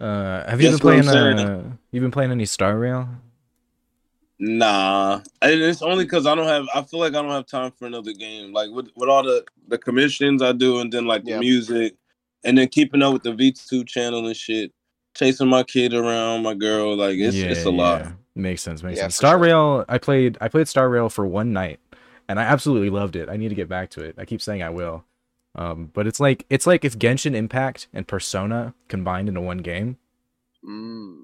Have you been playing? You been playing any Star Rail? Nah, and it's only because I feel like I don't have time for another game. Like with all the commissions I do, and then like the music, and then keeping up with the V2 channel and shit, chasing my kid around, my girl, like it's a lot. Makes sense. Star Rail, I played Star Rail for one night, and I absolutely loved it. I need to get back to it. I keep saying I will, but it's like if Genshin Impact and Persona combined into one game.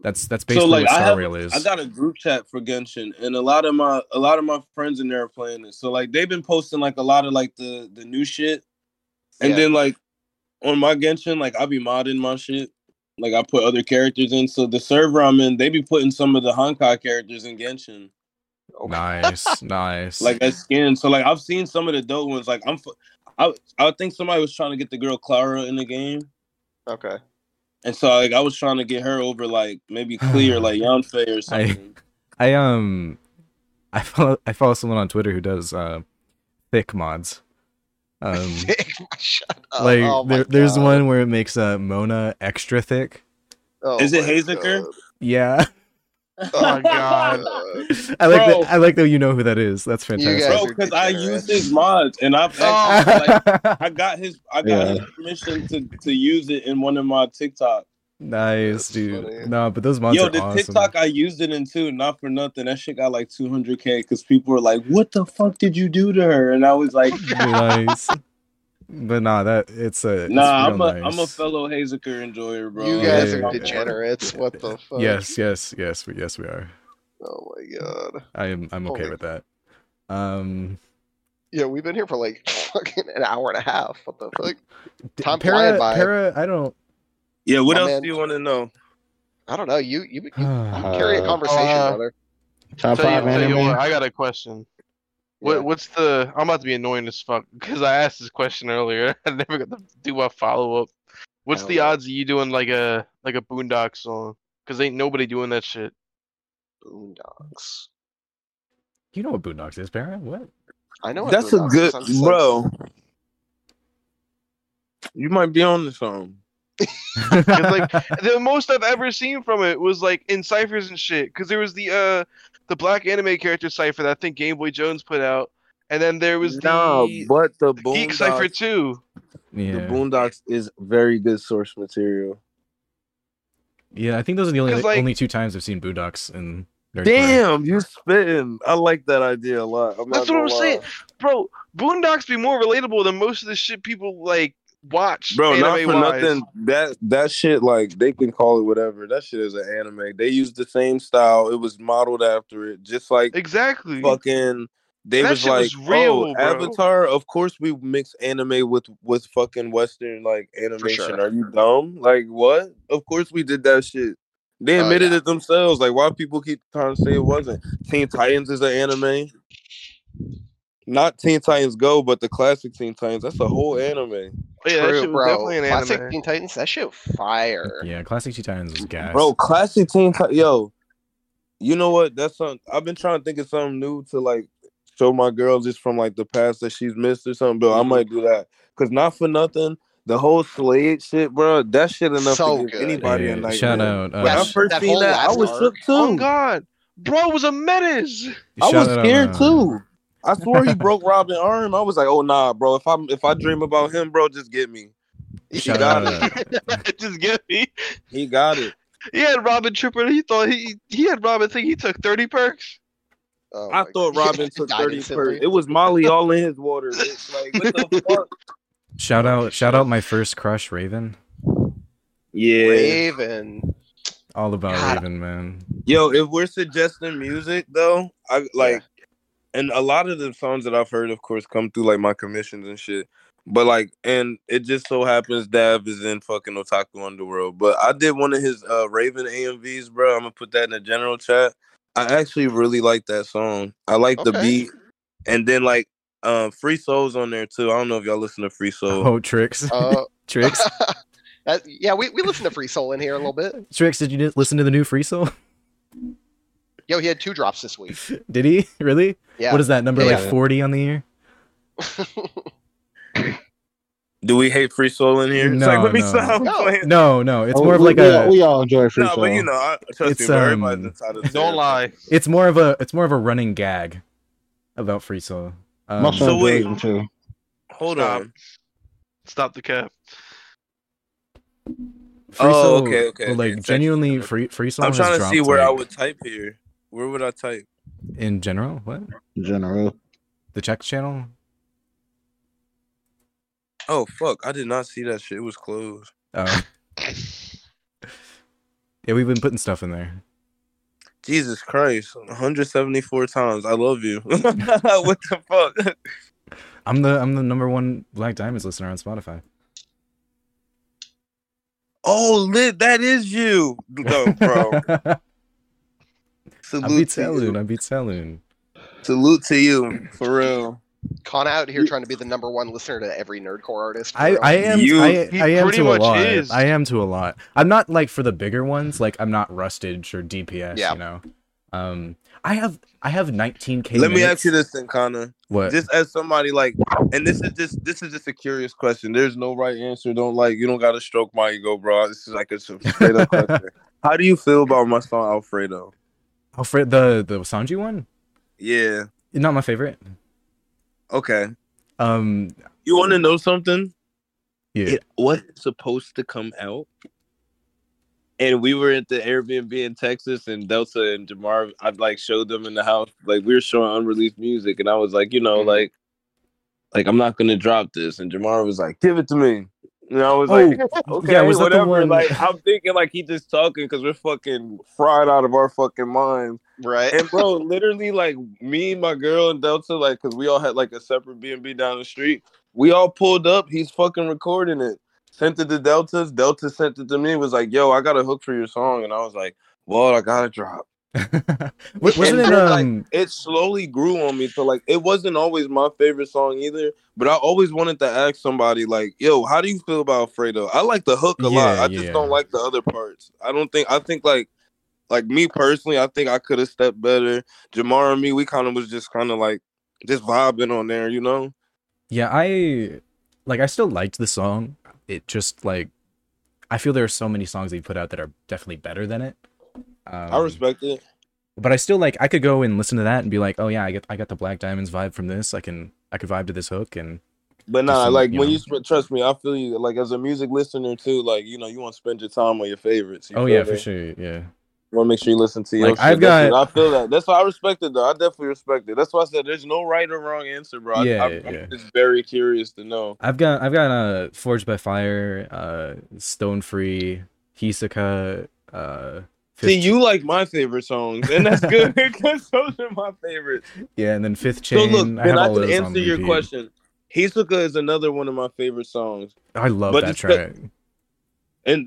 That's basically so, like, what Star Rail is. I got a group chat for Genshin, and a lot of my friends in there are playing it. So like they've been posting like a lot of like the new shit, and then like on my Genshin, like I be modding my shit. Like I put other characters in. So the server I'm in, they be putting some of the Honkai characters in Genshin. Okay. Nice. Like that skin. So like I've seen some of the dope ones. Like I think somebody was trying to get the girl Clara in the game. Okay. And so, like, I was trying to get her over, like, maybe Clear, like, Yonfei or something. I follow someone on Twitter who does thick mods. Shut up. Like, oh there's one where it makes Mona extra thick. Oh, is it Hazeker? God. Yeah. Oh my god! I like that. You know who that is. That's fantastic, bro. Because I use his mods, and I got his permission to use it in one of my TikToks. Nice, that's dude. Funny. No, but those mods. Yo, the awesome. TikTok I used it in too. Not for nothing, that shit got like 200K because people were like, "What the fuck did you do to her?" And I was like, "Nice." But I'm a fellow Hazeker enjoyer, bro. You guys are degenerates. Yeah. What the fuck? Yes, we are. Oh my god. I'm okay with that. Yeah, we've been here for like fucking an hour and a half. What the fuck? Time flying by. Yeah, what else do you want to know? I don't know. You carry a conversation, brother. Tell you what, I got a question. What's the? I'm about to be annoying as fuck because I asked this question earlier. I never got to do a follow up. What's the odds of you doing like a Boondocks song? Because ain't nobody doing that shit. Boondocks. You know what Boondocks is, Baron? What? I know. That's a good bro. You might be on the phone. Like the most I've ever seen from it was like in ciphers and shit. Because there was the black anime character cipher that I think Game Boy Jones put out, and then there was the Geek cipher too. Yeah. The Boondocks is very good source material. Yeah, I think those are the only two times I've seen Boondocks and. Damn, you spitting! I like that idea a lot. That's what I'm saying, bro. Boondocks be more relatable than most of the shit people like watch. Bro, not for nothing. That shit, like, they can call it whatever. That shit is an anime. They used the same style. It was modeled after it, just like exactly fucking. They that was shit like, was real, oh, bro. Avatar. Of course, we mix anime with fucking Western like animation. Sure. Are you dumb? Like what? Of course, we did that shit. They admitted it themselves. Like why people keep trying to say it wasn't? Teen Titans is an anime. Not Teen Titans Go, but the classic Teen Titans. That's a whole anime. Yeah, that shit was definitely an anime. Classic Teen Titans. That shit fire. Yeah, classic Teen Titans is gas. Bro, classic Teen Titans. Yo, you know what? That's something I've been trying to think of something new to like. Show my girl just from like the past that she's missed or something, but I might do that because not for nothing, the whole Slade shit, bro, that shit enough so to give anybody a nightmare. Shout out! When I first seen that, I was shook too. Oh God, bro was a menace. I was scared too. I swore he broke Robin's arm. I was like, oh nah, bro. If I dream about him, bro, just get me. He got it. Just get me. He got it. He had Robin tripping. He thought he had Robin think he took 30 perks. Oh, I thought Robin took 30 perks. It was Molly all in his water. It's like, what the fuck? Shout out my first crush, Raven. Yeah. Raven. All about God. Raven, man. Yo, if we're suggesting music though, I like and a lot of the songs that I've heard, of course, come through like my commissions and shit. But like, and it just so happens Dav is in fucking Otaku Underworld. But I did one of his Raven AMVs, bro. I'm gonna put that in the general chat. I actually really like that song. I like the beat. And then like Free Soul's on there too. I don't know if y'all listen to Free Soul. Oh, Tricks. Tricks. Yeah, we listen to Free Soul in here a little bit. Tricks, did you listen to the new Free Soul? Yo, he had 2 drops this week. Did he? Really? Yeah. What is that number, like 40 on the year? Do we hate Free Soul in here? No, like, no. It's more of like a. We all enjoy Free Soul. No, but you know, trust me, everybody's decided. Don't lie. It's more of a running gag about Free Soul. So wait, hold on. Stop the cap. Free Soul, okay. Like genuinely, free Soul. I'm trying to see where I would type here. Where would I type? In general, what? In general, the Czech channel. Oh fuck! I did not see that shit. It was closed. Oh. Yeah, we've been putting stuff in there. Jesus Christ, 174 times. I love you. What the fuck? I'm the number one Black Diamonds listener on Spotify. Oh, lit! That is you, no, bro. Salute I beat Saloon. Salute to you, for real. Con out here trying to be the number one listener to every nerdcore artist. I am to a lot. I'm not like for the bigger ones. Like I'm not Rustage or DPS. Yeah. You know. I have 19K. Let me ask you this, Connor. What? Just as somebody like, and this is just a curious question. There's no right answer. You don't gotta stroke my ego, bro. This is like a straight up question. How do you feel about my song Alfredo? The Sanji one? Yeah. Not my favorite. Okay. You want to know something? Yeah. It wasn't supposed to come out. And we were at the Airbnb in Texas, and Delta and Jamar, I like showed them in the house. Like we were showing unreleased music, and I was like, you know, like I'm not gonna drop this. And Jamar was like, give it to me. And I was like, okay, yeah, was whatever. Like I'm thinking like he just talking because we're fucking fried out of our fucking minds. Right. And bro, literally like me, my girl, and Delta, like because we all had like a separate B&B down the street. We all pulled up. He's fucking recording it. Sent it to Delta's. Delta sent it to me. Was like, yo, I got a hook for your song. And I was like, well, I got to drop. Like, it slowly grew on me. So like it wasn't always my favorite song either. But I always wanted to ask somebody like, yo, how do you feel about Alfredo? I like the hook a lot. I just don't like the other parts. I think like me personally, I think I could have stepped better. Jamar and me, we kind of was just kind of like just vibing on there, you know? Yeah, I still liked the song. It just like I feel there are so many songs that you put out that are definitely better than it. I respect it, but I still like I could go and listen to that and be like, oh yeah, I got the Black Diamonds vibe from this. I could vibe to this hook and. But nah, some, like you trust me, I feel you. Like as a music listener too, like you know you want to spend your time on your favorites. You know, for sure, yeah. want to make sure you listen to your like, shit. I feel that. That's why I respect it, though. I definitely respect it. That's why I said there's no right or wrong answer, bro. I'm just very curious to know. I've got Forged by Fire, Stone Free, Hisoka. See, you like my favorite songs, and that's good because those are my favorites. Yeah, and then Fifth Chain. So look, man, I can answer your question. Hisoka is another one of my favorite songs. I love that track.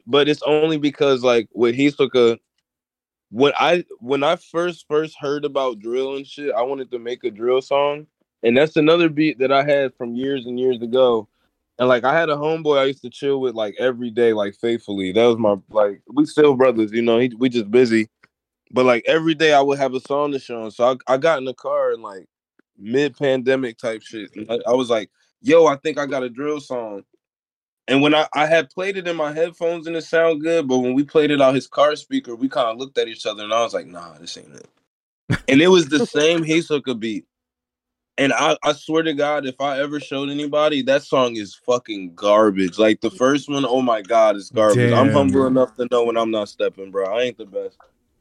But it's only because, like, with Hisoka, when I first heard about drill and shit, I wanted to make a drill song, and that's another beat that I had from years and years ago. And, like, I had a homeboy I used to chill with, like, every day, like, faithfully. That was my, like, we still brothers, you know, we just busy. But, like, every day I would have a song to show him. So I got in the car and, like, mid-pandemic type shit. I was like, yo, I think I got a drill song. And when I had played it in my headphones and it sounded good, but when we played it out his car speaker, we kind of looked at each other and I was like, nah, this ain't it. And it was the same Hisoka beat. And I swear to God, if I ever showed anybody, that song is fucking garbage. Like, the first one, oh my God, it's garbage. Damn. I'm humble enough to know when I'm not stepping, bro. I ain't the best.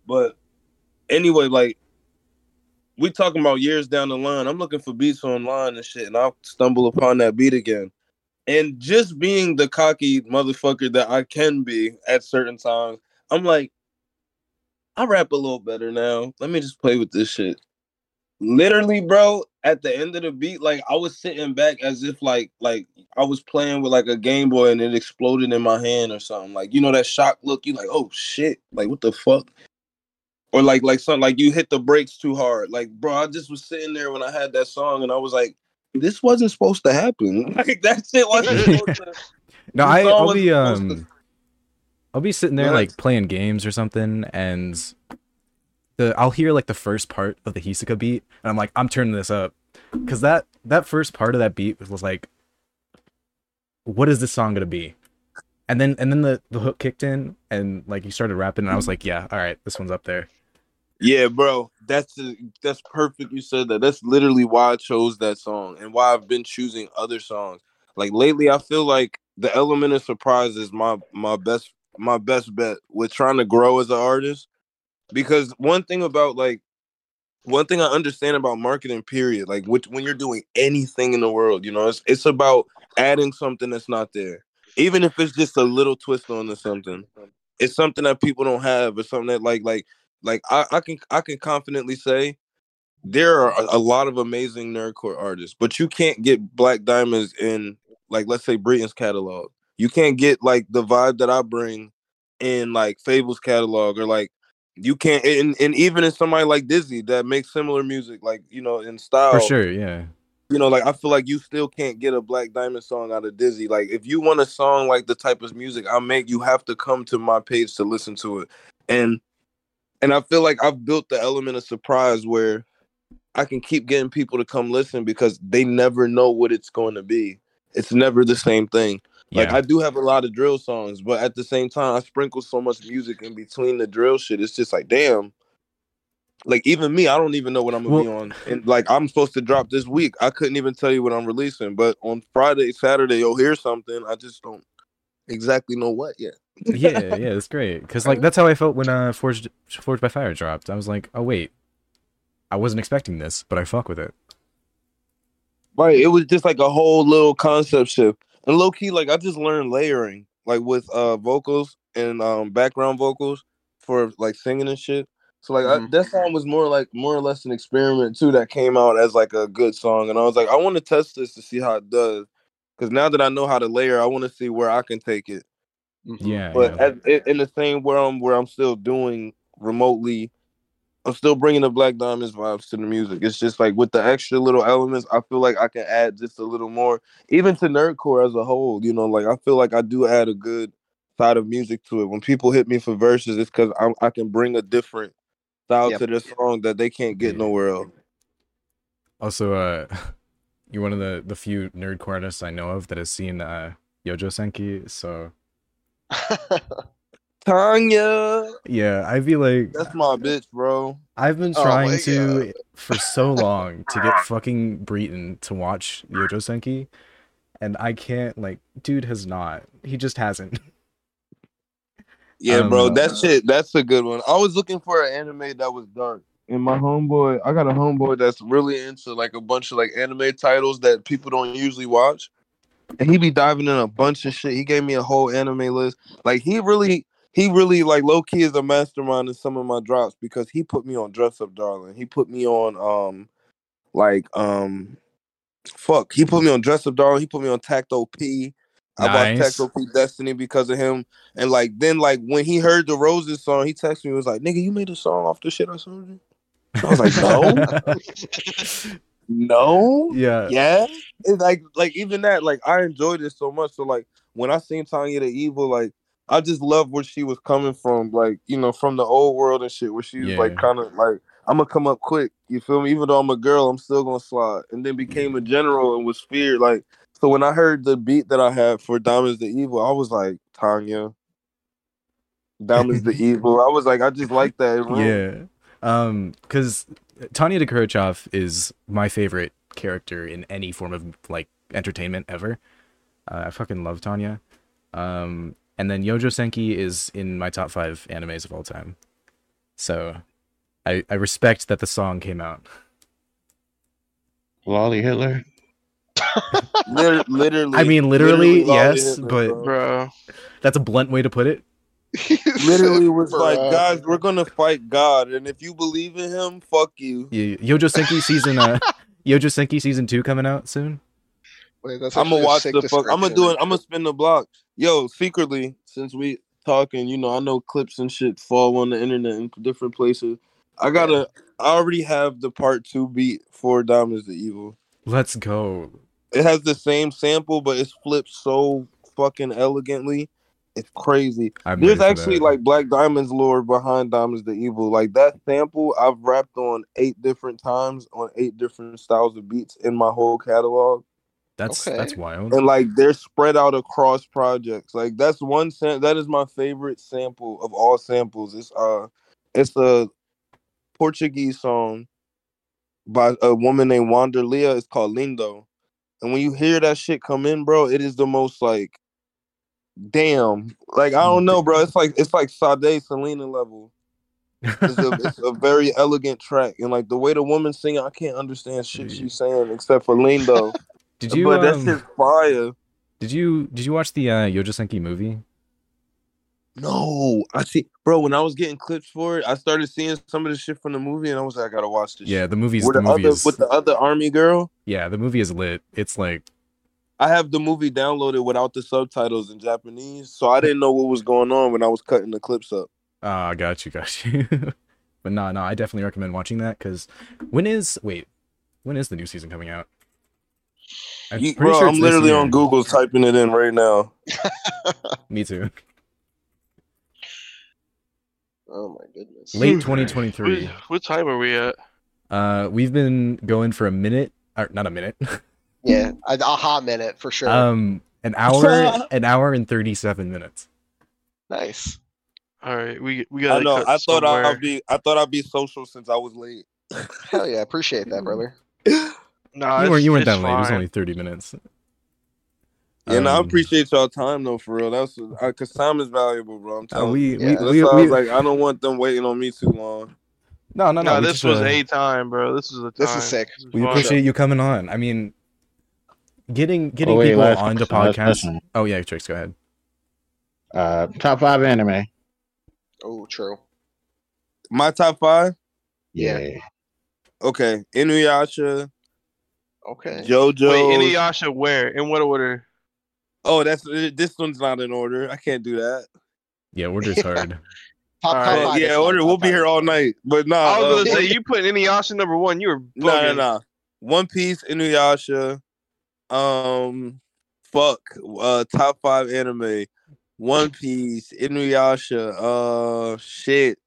But anyway, like, we talking about years down the line. I'm looking for beats online and shit, and I'll stumble upon that beat again. And just being the cocky motherfucker that I can be at certain times, I'm like, I rap a little better now. Let me just play with this shit. Literally, bro, at the end of the beat, like, I was sitting back as if like I was playing with like a Game Boy and it exploded in my hand or something. Like, you know that shock look, you like, oh shit, like what the fuck? Or like something like you hit the brakes too hard. Like, bro, I just was sitting there when I had that song and I was like, this wasn't supposed to happen. Like, that shit wasn't supposed to. No, I'll be sitting there like playing games or something and I'll hear like the first part of the Hisoka beat, and I'm like, I'm turning this up, because that first part of that beat was like, what is this song gonna be? And then the hook kicked in, and like he started rapping, and I was like, yeah, all right, this one's up there. Yeah, bro, that's perfect. You said that. That's literally why I chose that song, and why I've been choosing other songs. Like lately, I feel like the element of surprise is my best bet with trying to grow as an artist. Because one thing I understand about marketing, period, like when you're doing anything in the world, you know, it's about adding something that's not there. Even if it's just a little twist onto something, it's something that people don't have or something that like I can confidently say there are a lot of amazing nerdcore artists, but you can't get Black Diamonds in, like, let's say Britain's catalog. You can't get like the vibe that I bring in like Fable's catalog, or like, you can't, and even in somebody like Dizzy that makes similar music, like, you know, in style. For sure, yeah. You know, like, I feel like you still can't get a Black Diamond song out of Dizzy. Like, if you want a song like the type of music I make, you have to come to my page to listen to it. And I feel like I've built the element of surprise where I can keep getting people to come listen because they never know what it's going to be. It's never the same thing. Yeah. Like, I do have a lot of drill songs, but at the same time, I sprinkle so much music in between the drill shit. It's just like, damn. Like, even me, I don't even know what I'm going to be on. And, like, I'm supposed to drop this week. I couldn't even tell you what I'm releasing. But on Friday, Saturday, you'll hear something. I just don't exactly know what yet. yeah, that's great. Because, like, that's how I felt when Forged by Fire dropped. I was like, oh, wait. I wasn't expecting this, but I fuck with it. Right. It was just like a whole little concept shift. And low key, like, I just learned layering, like, with vocals and background vocals for like singing and shit. So like that song was more or less an experiment too that came out as like a good song. And I was like, I want to test this to see how it does, because now that I know how to layer, I want to see where I can take it. Yeah. But in the same realm where I'm still doing remotely, I'm still bringing the Black Diamonds vibes to the music. It's just like with the extra little elements, I feel like I can add just a little more, even to nerdcore as a whole. You know, like I feel like I do add a good side of music to it. When people hit me for verses, it's because I can bring a different style to their song that they can't get nowhere else. Also, you're one of the few nerdcore artists I know of that has seen Yojo Senki, so... Tanya. Yeah, I'd be like, that's my bitch, bro. I've been trying for so long to get fucking Britain to watch Yojo Senki, and I can't. Like, dude has not. He just hasn't. Yeah, bro, that shit, that's a good one. I was looking for an anime that was dark. And my homeboy, I got a homeboy that's really into like a bunch of like anime titles that people don't usually watch. And he be diving in a bunch of shit. He gave me a whole anime list. Like he really like low key is a mastermind in some of my drops because he put me on Dress Up Darling. He put me on he put me on Dress Up Darling. He put me on Tacto P. Nice. I bought Tacto P Destiny because of him. And like then like when he heard the Roses song, he texted me and was like, "Nigga, you made a song off this shit or something?" I was like, no. No? Yeah. Yeah? It's like even that, like, I enjoyed it so much. So, like, when I seen Tanya the Evil, like, I just love where she was coming from, like, you know, from the old world and shit, where she was, like, kind of, like, I'm going to come up quick. You feel me? Even though I'm a girl, I'm still going to slide. And then became a general and was feared. Like, so when I heard the beat that I had for Diamonds the Evil, I was like, Tanya, Diamonds the Evil. I was like, I just like that. Yeah. Because Tanya Dikorochov is my favorite character in any form of like entertainment ever. I fucking love Tanya. And then Yojo Senki is in my top 5 animes of all time. So I respect that the song came out. Lolly Hitler. Literally. I mean, literally yes, Hitler, but bro. That's a blunt way to put it. Literally was like, guys, we're gonna fight God, and if you believe in him, fuck you. Yeah, Yojo Senki season, Yojo Senki season 2 coming out soon. Wait, that's I'm gonna watch the fuck. I'm gonna spin the block. Yo, secretly, since we talking, you know, I know clips and shit fall on the internet in different places. I already have the part 2 beat for Diamonds the Evil. Let's go. It has the same sample, but it's flipped so fucking elegantly. It's crazy. There's actually like Black Diamond's lore behind Diamonds the Evil. Like that sample, I've rapped on 8 different times on 8 different styles of beats in my whole catalog. That's wild. And like they're spread out across projects. Like that's one that is my favorite sample of all samples. It's a Portuguese song by a woman named Wander Leah. It's called Lindo. And when you hear that shit come in, bro, it is the most like. Damn, like I don't know, bro. It's like Sade Selena level. It's a very elegant track, and like the way the woman's singing, I can't understand shit she's saying except for Lindo. Did you? But that's just fire. Did you watch the Yojo Senki movie? No, I see, bro. When I was getting clips for it, I started seeing some of the shit from the movie, and I was like, I gotta watch this. Yeah, shit. The movie's with the other army girl. Yeah, the movie is lit. It's like. I have the movie downloaded without the subtitles in Japanese, so I didn't know what was going on when I was cutting the clips up. Ah, got you. But no, I definitely recommend watching that because when is the new season coming out? I'm literally on Google typing it in right now. Me too. Oh my goodness! Late 2023. What time are we at? We've been going for a minute, or not a minute. Yeah, a hot minute for sure. An hour and 37 minutes. Nice. All right, we got. I know. I thought I'd be social since I was late. Hell yeah, appreciate that, brother. Nah, you weren't that late. It was only 30 minutes. Yeah, I appreciate y'all time though, for real. That's because time is valuable, bro. I'm telling you. I don't want them waiting on me too long. No. This was a time, bro. This was a time. This is sick. We appreciate you coming on. I mean. Getting people onto podcasts. Oh yeah, Trix, go ahead. Top 5 anime. Oh, true. My top 5. Yeah. Okay, Inuyasha. Okay. JoJo. Wait, Inuyasha where? In what order? Oh, this one's not in order. I can't do that. Yeah, order's hard. Top 5. Yeah, order. We'll be here all night. But no, I was gonna say you put Inuyasha number 1. You were no. One Piece, Inuyasha. Top 5 anime, One Piece, Inuyasha, shit.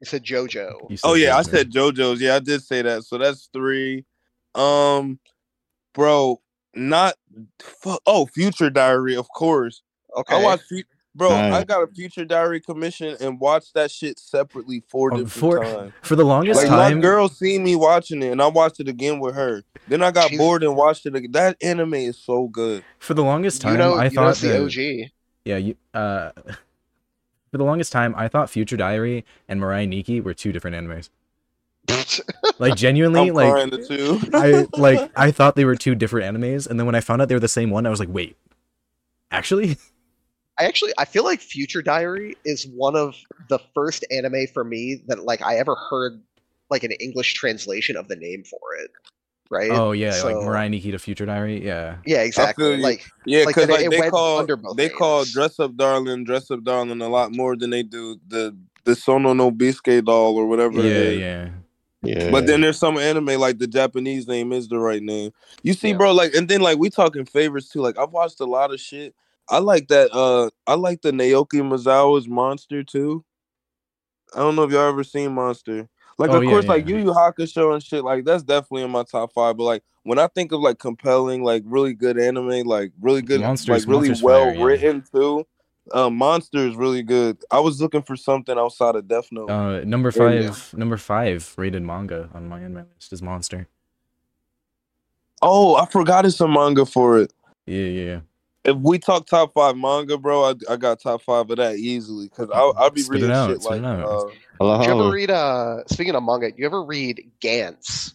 You said JoJo. I said JoJo's. Yeah, I did say that. So that's 3. Future Diary, of course. Okay. I got a Future Diary commission and watched that shit separately 4 different times. For the longest time. My girl seen me watching it, and I watched it again with her. Then I got bored and watched it again. That anime is so good. For the longest time, I thought the OG. Yeah, For the longest time, I thought Future Diary and Mirai Nikki were two different animes. Like, genuinely, I'm like, the two. I thought they were two different animes, and then when I found out they were the same one, I was like, wait, actually? I feel like Future Diary is one of the first anime for me that, like, I ever heard, like, an English translation of the name for it. Right? Oh, yeah, so, like Mirai Nikki to Future Diary, yeah. Yeah, exactly. Like, yeah, because like, they call Dress Up Darling a lot more than they do the Sono no Bisuke doll or whatever. Yeah. But then there's some anime, like, the Japanese name is the right name. You see, bro, like, and then, like, we talking favorites, too. Like, I've watched a lot of shit. I like that, I like the Naoki Mizawa's Monster, too. I don't know if y'all ever seen Monster. Like, of course, Yu Yu Hakusho and shit, like, that's definitely in my top five. But, like, when I think of, like, compelling, like, really good anime, like, really good, Monsters, like, really well-written, too. Monster is really good. I was looking for something outside of Death Note. Number five rated manga on my anime list is Monster. Oh, I forgot it's a manga for it. Yeah. If we talk top five manga, bro, I got top five of that easily because I'll be reading shit like. Did you ever read? Speaking of manga, you ever read Gantz?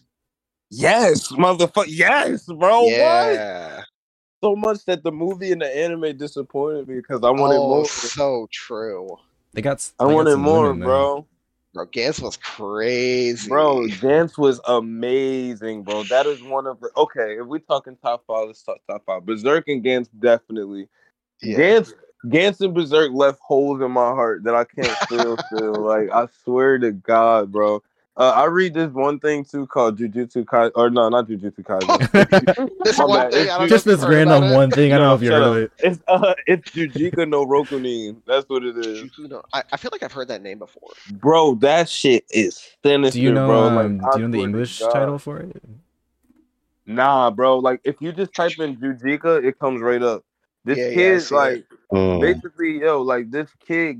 Yes, motherfucker. Yes, bro. Yeah. What? So much that the movie and the anime disappointed me because I wanted more. So true. I wanted more, bro. Bro, Gantz was crazy. Bro, Gantz was amazing, bro. That is one of the... Okay, if we're talking top five, let's talk top five. Berserk and Gantz, definitely. Yeah. Gantz and Berserk left holes in my heart that I can't feel. Like, I swear to God, bro. I read this one thing too called Jujutsu Kaisen, or no, not Jujutsu Kaisen. I don't know if you heard of it. It's Jujika no Rokunin. That's what it is. I feel like I've heard that name before. Bro, that shit is sinister. Do you know, bro. Like, do you know the English title for it? Nah, bro. Like, if you just type in Jujika, it comes right up. This kid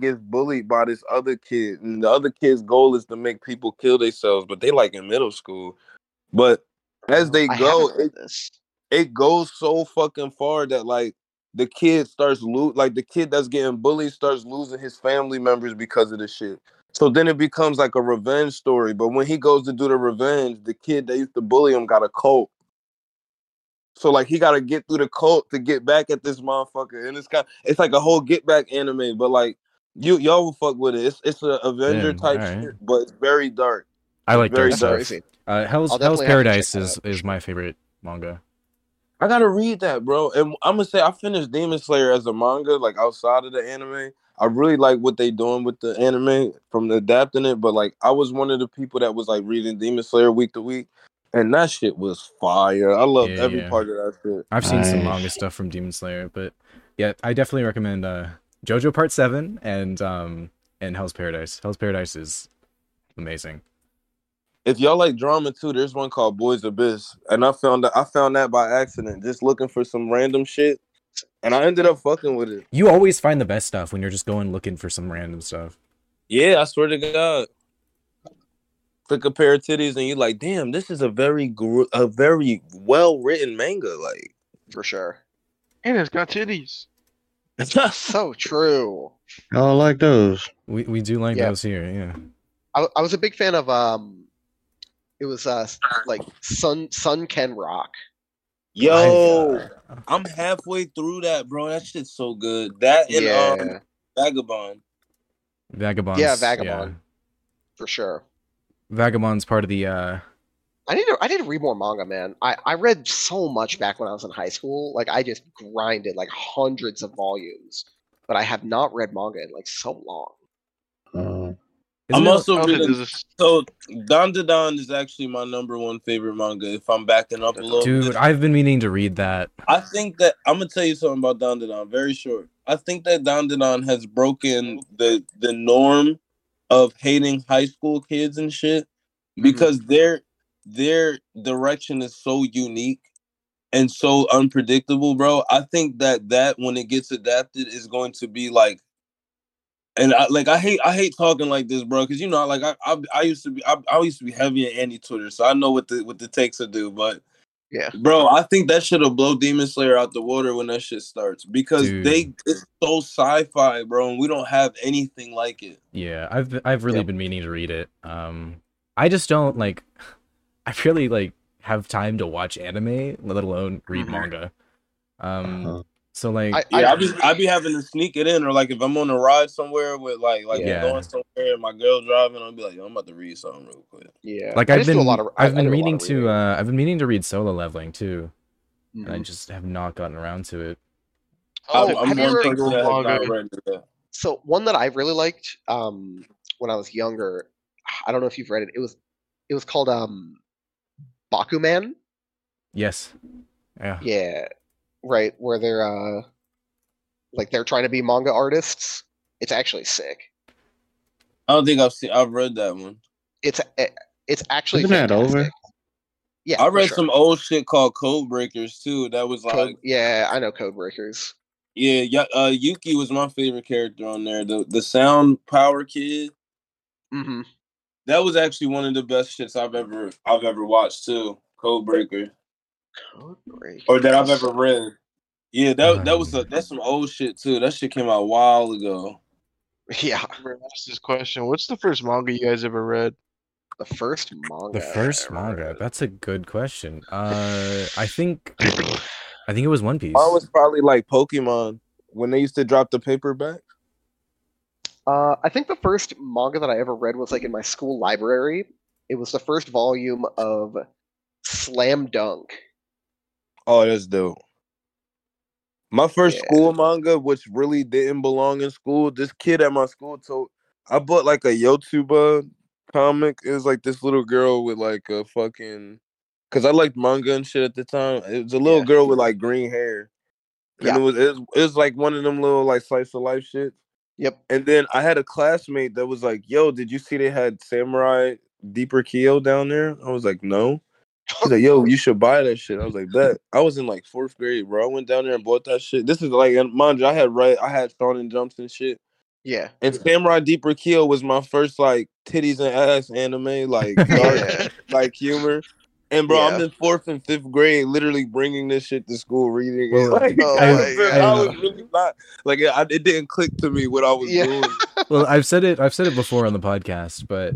gets bullied by this other kid, and the other kid's goal is to make people kill themselves, but they like in middle school. But as they go, it goes so fucking far that like the kid that's getting bullied starts losing his family members because of this shit. So then it becomes like a revenge story. But when he goes to do the revenge, the kid that used to bully him got a cult. So like he gotta get through the cult to get back at this motherfucker, and it's like a whole get back anime, but like y'all will fuck with it. It's an Avenger type shit, but it's very dark. I like very dark stuff. Hell's Paradise is my favorite manga. I gotta read that, bro. And I'm gonna say I finished Demon Slayer as a manga, like outside of the anime. I really like what they doing with the anime from adapting it, but like I was one of the people that was like reading Demon Slayer week to week. And that shit was fire. I loved every part of that shit. I've seen some manga stuff from Demon Slayer, but yeah, I definitely recommend JoJo Part 7 and Hell's Paradise. Hell's Paradise is amazing. If y'all like drama too, there's one called Boys Abyss, and I found that by accident, just looking for some random shit, and I ended up fucking with it. You always find the best stuff when you're just going looking for some random stuff. Yeah, I swear to God. Click a pair of titties and you're like, damn, this is a very well-written manga, like, for sure. And it's got titties. It's not so true. I don't like those. We do like those here, yeah. I was a big fan of, it was, like, Sun Can Rock. Yo! I'm halfway through that, bro. That shit's so good. That and Vagabond. Vagabond. Yeah. For sure. Vagabond's part of the I need to read more manga, man. I read so much back when I was in high school. Like I just grinded like hundreds of volumes. But I have not read manga in like so long. I'm also reading so Dandadan is actually my number one favorite manga if I'm backing up a little bit. Dude, I've been meaning to read that. I think that I'm gonna tell you something about Dandadan, very short. I think that Dandadan has broken the norm of hating high school kids and shit because their direction is so unique and so unpredictable, bro. I think that when it gets adapted is going to be like, and I hate talking like this, bro, because you know, like I used to be heavy in Andy Twitter, so I know what the takes to do, but Yeah, bro, I think that shit'll blow Demon Slayer out the water when that shit starts, because it's so sci-fi, bro, and we don't have anything like it. Yeah, I've really been meaning to read it. I just don't have time to watch anime, let alone read manga. So like, I be having to sneak it in, or like if I'm on a ride somewhere with going somewhere and my girl driving, I'll be like, yo, I'm about to read something real quick. Yeah, like I've been meaning to read Solo Leveling too, and I just have not gotten around to it. So one that I really liked when I was younger, I don't know if you've read it. It was called Bakuman. Yes. Yeah. Yeah. Right, where they're they're trying to be manga artists. It's actually sick. I don't think I've read that one. It's actually fantastic. Over? Yeah, I read some old shit called Code Breakers too. That was like I know Code Breakers. Yeah, Yuki was my favorite character on there. The sound power kid. Mm-hmm. That was actually one of the best shits I've ever watched too. Code Breaker. Or that I've ever read. Yeah, that's some old shit too. That shit came out a while ago. Yeah. I remember asking this question. What's the first manga you guys ever read? The first manga. That's a good question. I think it was One Piece. I was probably like Pokemon when they used to drop the paperback. I think the first manga that I ever read was like in my school library. It was the first volume of Slam Dunk. Oh, that's dope. My first school manga, which really didn't belong in school, this kid at my school told... I bought, like, a Yotsuba comic. It was, like, this little girl with, like, a fucking... Because I liked manga and shit at the time. It was a little girl with, like, green hair. And it was like, one of them little, like, slice of life shit. Yep. And then I had a classmate that was like, yo, did you see they had Samurai Deeper Kyo down there? I was like, no. He's like, yo, you should buy that shit. I was like, bet. I was in like 4th grade, bro. I went down there and bought that shit. This is like, mind you, I had Shonen Jumps and shit. Yeah. And Samurai Deeper Kyo was my first like titties and ass anime, like dark, like humor. And bro, I'm in 4th and 5th grade, literally bringing this shit to school, reading it. Like, I was really not like it didn't click to me what I was doing. Well, I've said it before on the podcast, but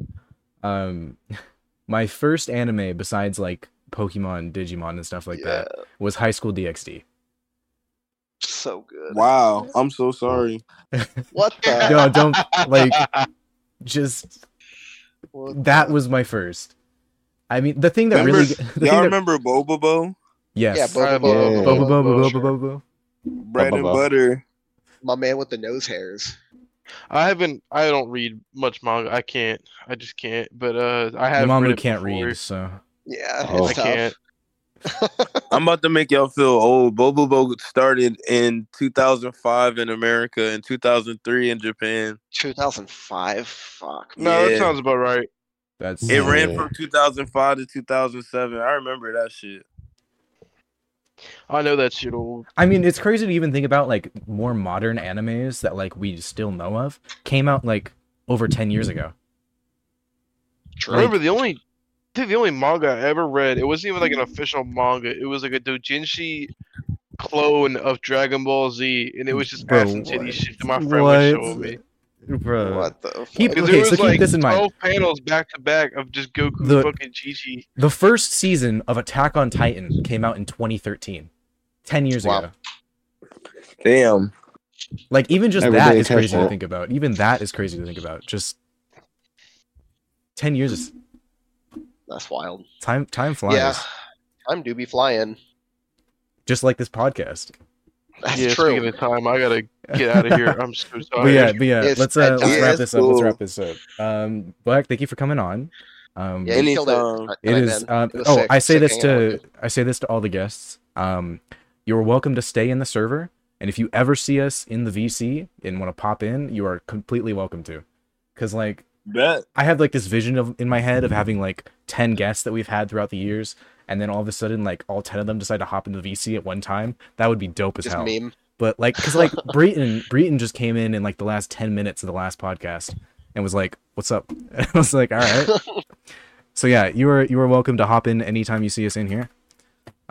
my first anime, besides like Pokemon, Digimon, and stuff like that, was High School DxD. So good. Wow, I'm so sorry. What the? No, don't like. Just that was my first. I mean, the thing that remember Bobo Bo? Yes. Yeah, Bobo Bo. Bread and butter. My man with the nose hairs. I don't read much manga. I just can't. But I have. Mama can't read, so yeah, I can't. I'm about to make y'all feel old. Bobo Bo started in 2005 in America and 2003 in Japan. 2005, fuck. No, that sounds about right. It ran from 2005 to 2007. I remember that shit. I know that shit old. I mean, it's crazy to even think about like more modern animes that like we still know of came out like over 10 years ago. True. I remember the only manga I ever read, it wasn't even like an official manga. It was like a doujinshi clone of Dragon Ball Z, and it was just ass and titty shit that my friend was showing me. Bro, what the fuck? Keep this in mind. 12 panels back to back of just Goku fucking GG. The first season of Attack on Titan came out in 2013, 10 years ago. Damn. Like even just that is crazy to think about. Just 10 years. That's wild. Time flies. Yeah, time do be flying. Just like this podcast. That's true. Speaking of time, I gotta get out of here. I'm so sorry. Let's wrap this up. Let's wrap this up. Black, thank you for coming on. I say this to all the guests. You're welcome to stay in the server, and if you ever see us in the VC and want to pop in, you are completely welcome to. Because like, I have like this vision in my head of having like 10 guests that we've had throughout the years. And then all of a sudden, like, all 10 of them decide to hop into the VC at one time. That would be dope as hell. Meme. But, like, because, like, Britain just came in like, the last 10 minutes of the last podcast and was like, what's up? And I was like, all right. So, yeah, you are welcome to hop in anytime you see us in here.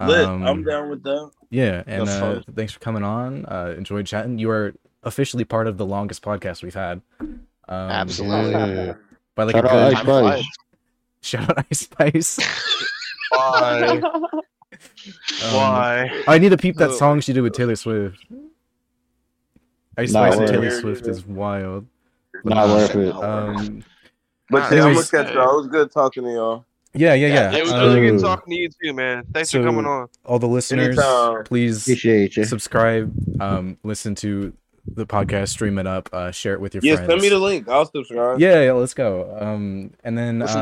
Lit. I'm down with that. Yeah, and thanks for coming on. Enjoyed chatting. You are officially part of the longest podcast we've had. Absolutely. Yeah. By like shout out Ice Spice. Why? Why? I need to peep that song she did with Taylor Swift. Ice Spice and Taylor Swift is wild. Not worth it. But I looked at y'all. It was good talking to y'all. Yeah. It was really good talking to you too, man. Thanks for coming on. All the listeners, please subscribe, listen to the podcast, stream it up, share it with your friends. Yeah, send me the link. I'll subscribe. Yeah, let's go. And then listen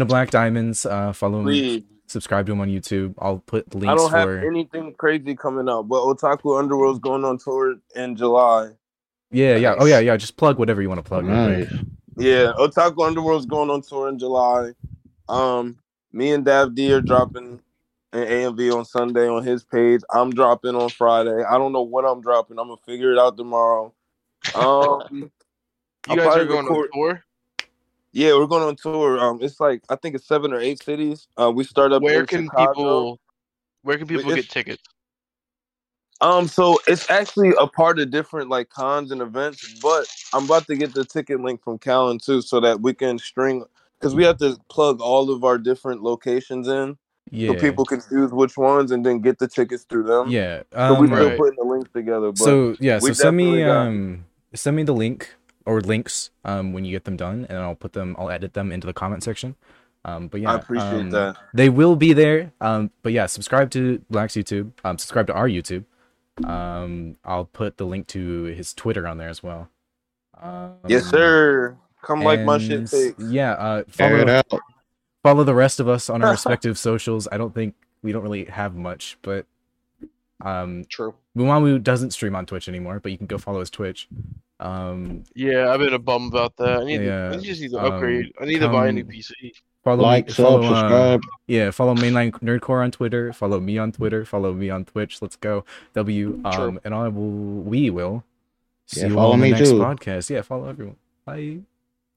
to Black Diamonds. Follow him. Subscribe to him on YouTube. I'll put links. I don't have anything crazy coming up, but Otaku Underworld's going on tour in July. Yeah. Oh yeah. Just plug whatever you want to plug. Right. Yeah, Otaku Underworld's going on tour in July. Me and Dav D are dropping an AMV on Sunday on his page. I'm dropping on Friday. I don't know what I'm dropping. I'm gonna figure it out tomorrow. You guys are going on tour? Yeah, we're going on tour. It's like I think it's 7 or 8 cities. We start up. Where can people get tickets? So it's actually a part of different like cons and events, but I'm about to get the ticket link from Callan too, so that we can string. Because we have to plug all of our different locations in, so people can choose which ones and then get the tickets through them. Yeah, so we're still putting the links together. But so send me the link or links when you get them done, and I'll edit them into the comment section. But yeah, I appreciate that they will be there. But yeah, subscribe to Black's YouTube. Subscribe to our YouTube. I'll put the link to his Twitter on there as well. Yes, sir. Come like my shit takes. Yeah, follow the rest of us on our respective socials. I don't think we don't really have much, but true. Muwamu doesn't stream on Twitch anymore, but you can go follow his Twitch. Yeah, I've been a bum about that. I just need to upgrade. I need to buy a new PC. Subscribe. Follow Mainline Nerdcore on Twitter. Follow me on Twitter. Follow me on Twitch. Let's go. And we will see you all in the next podcast. Yeah, follow everyone. Bye.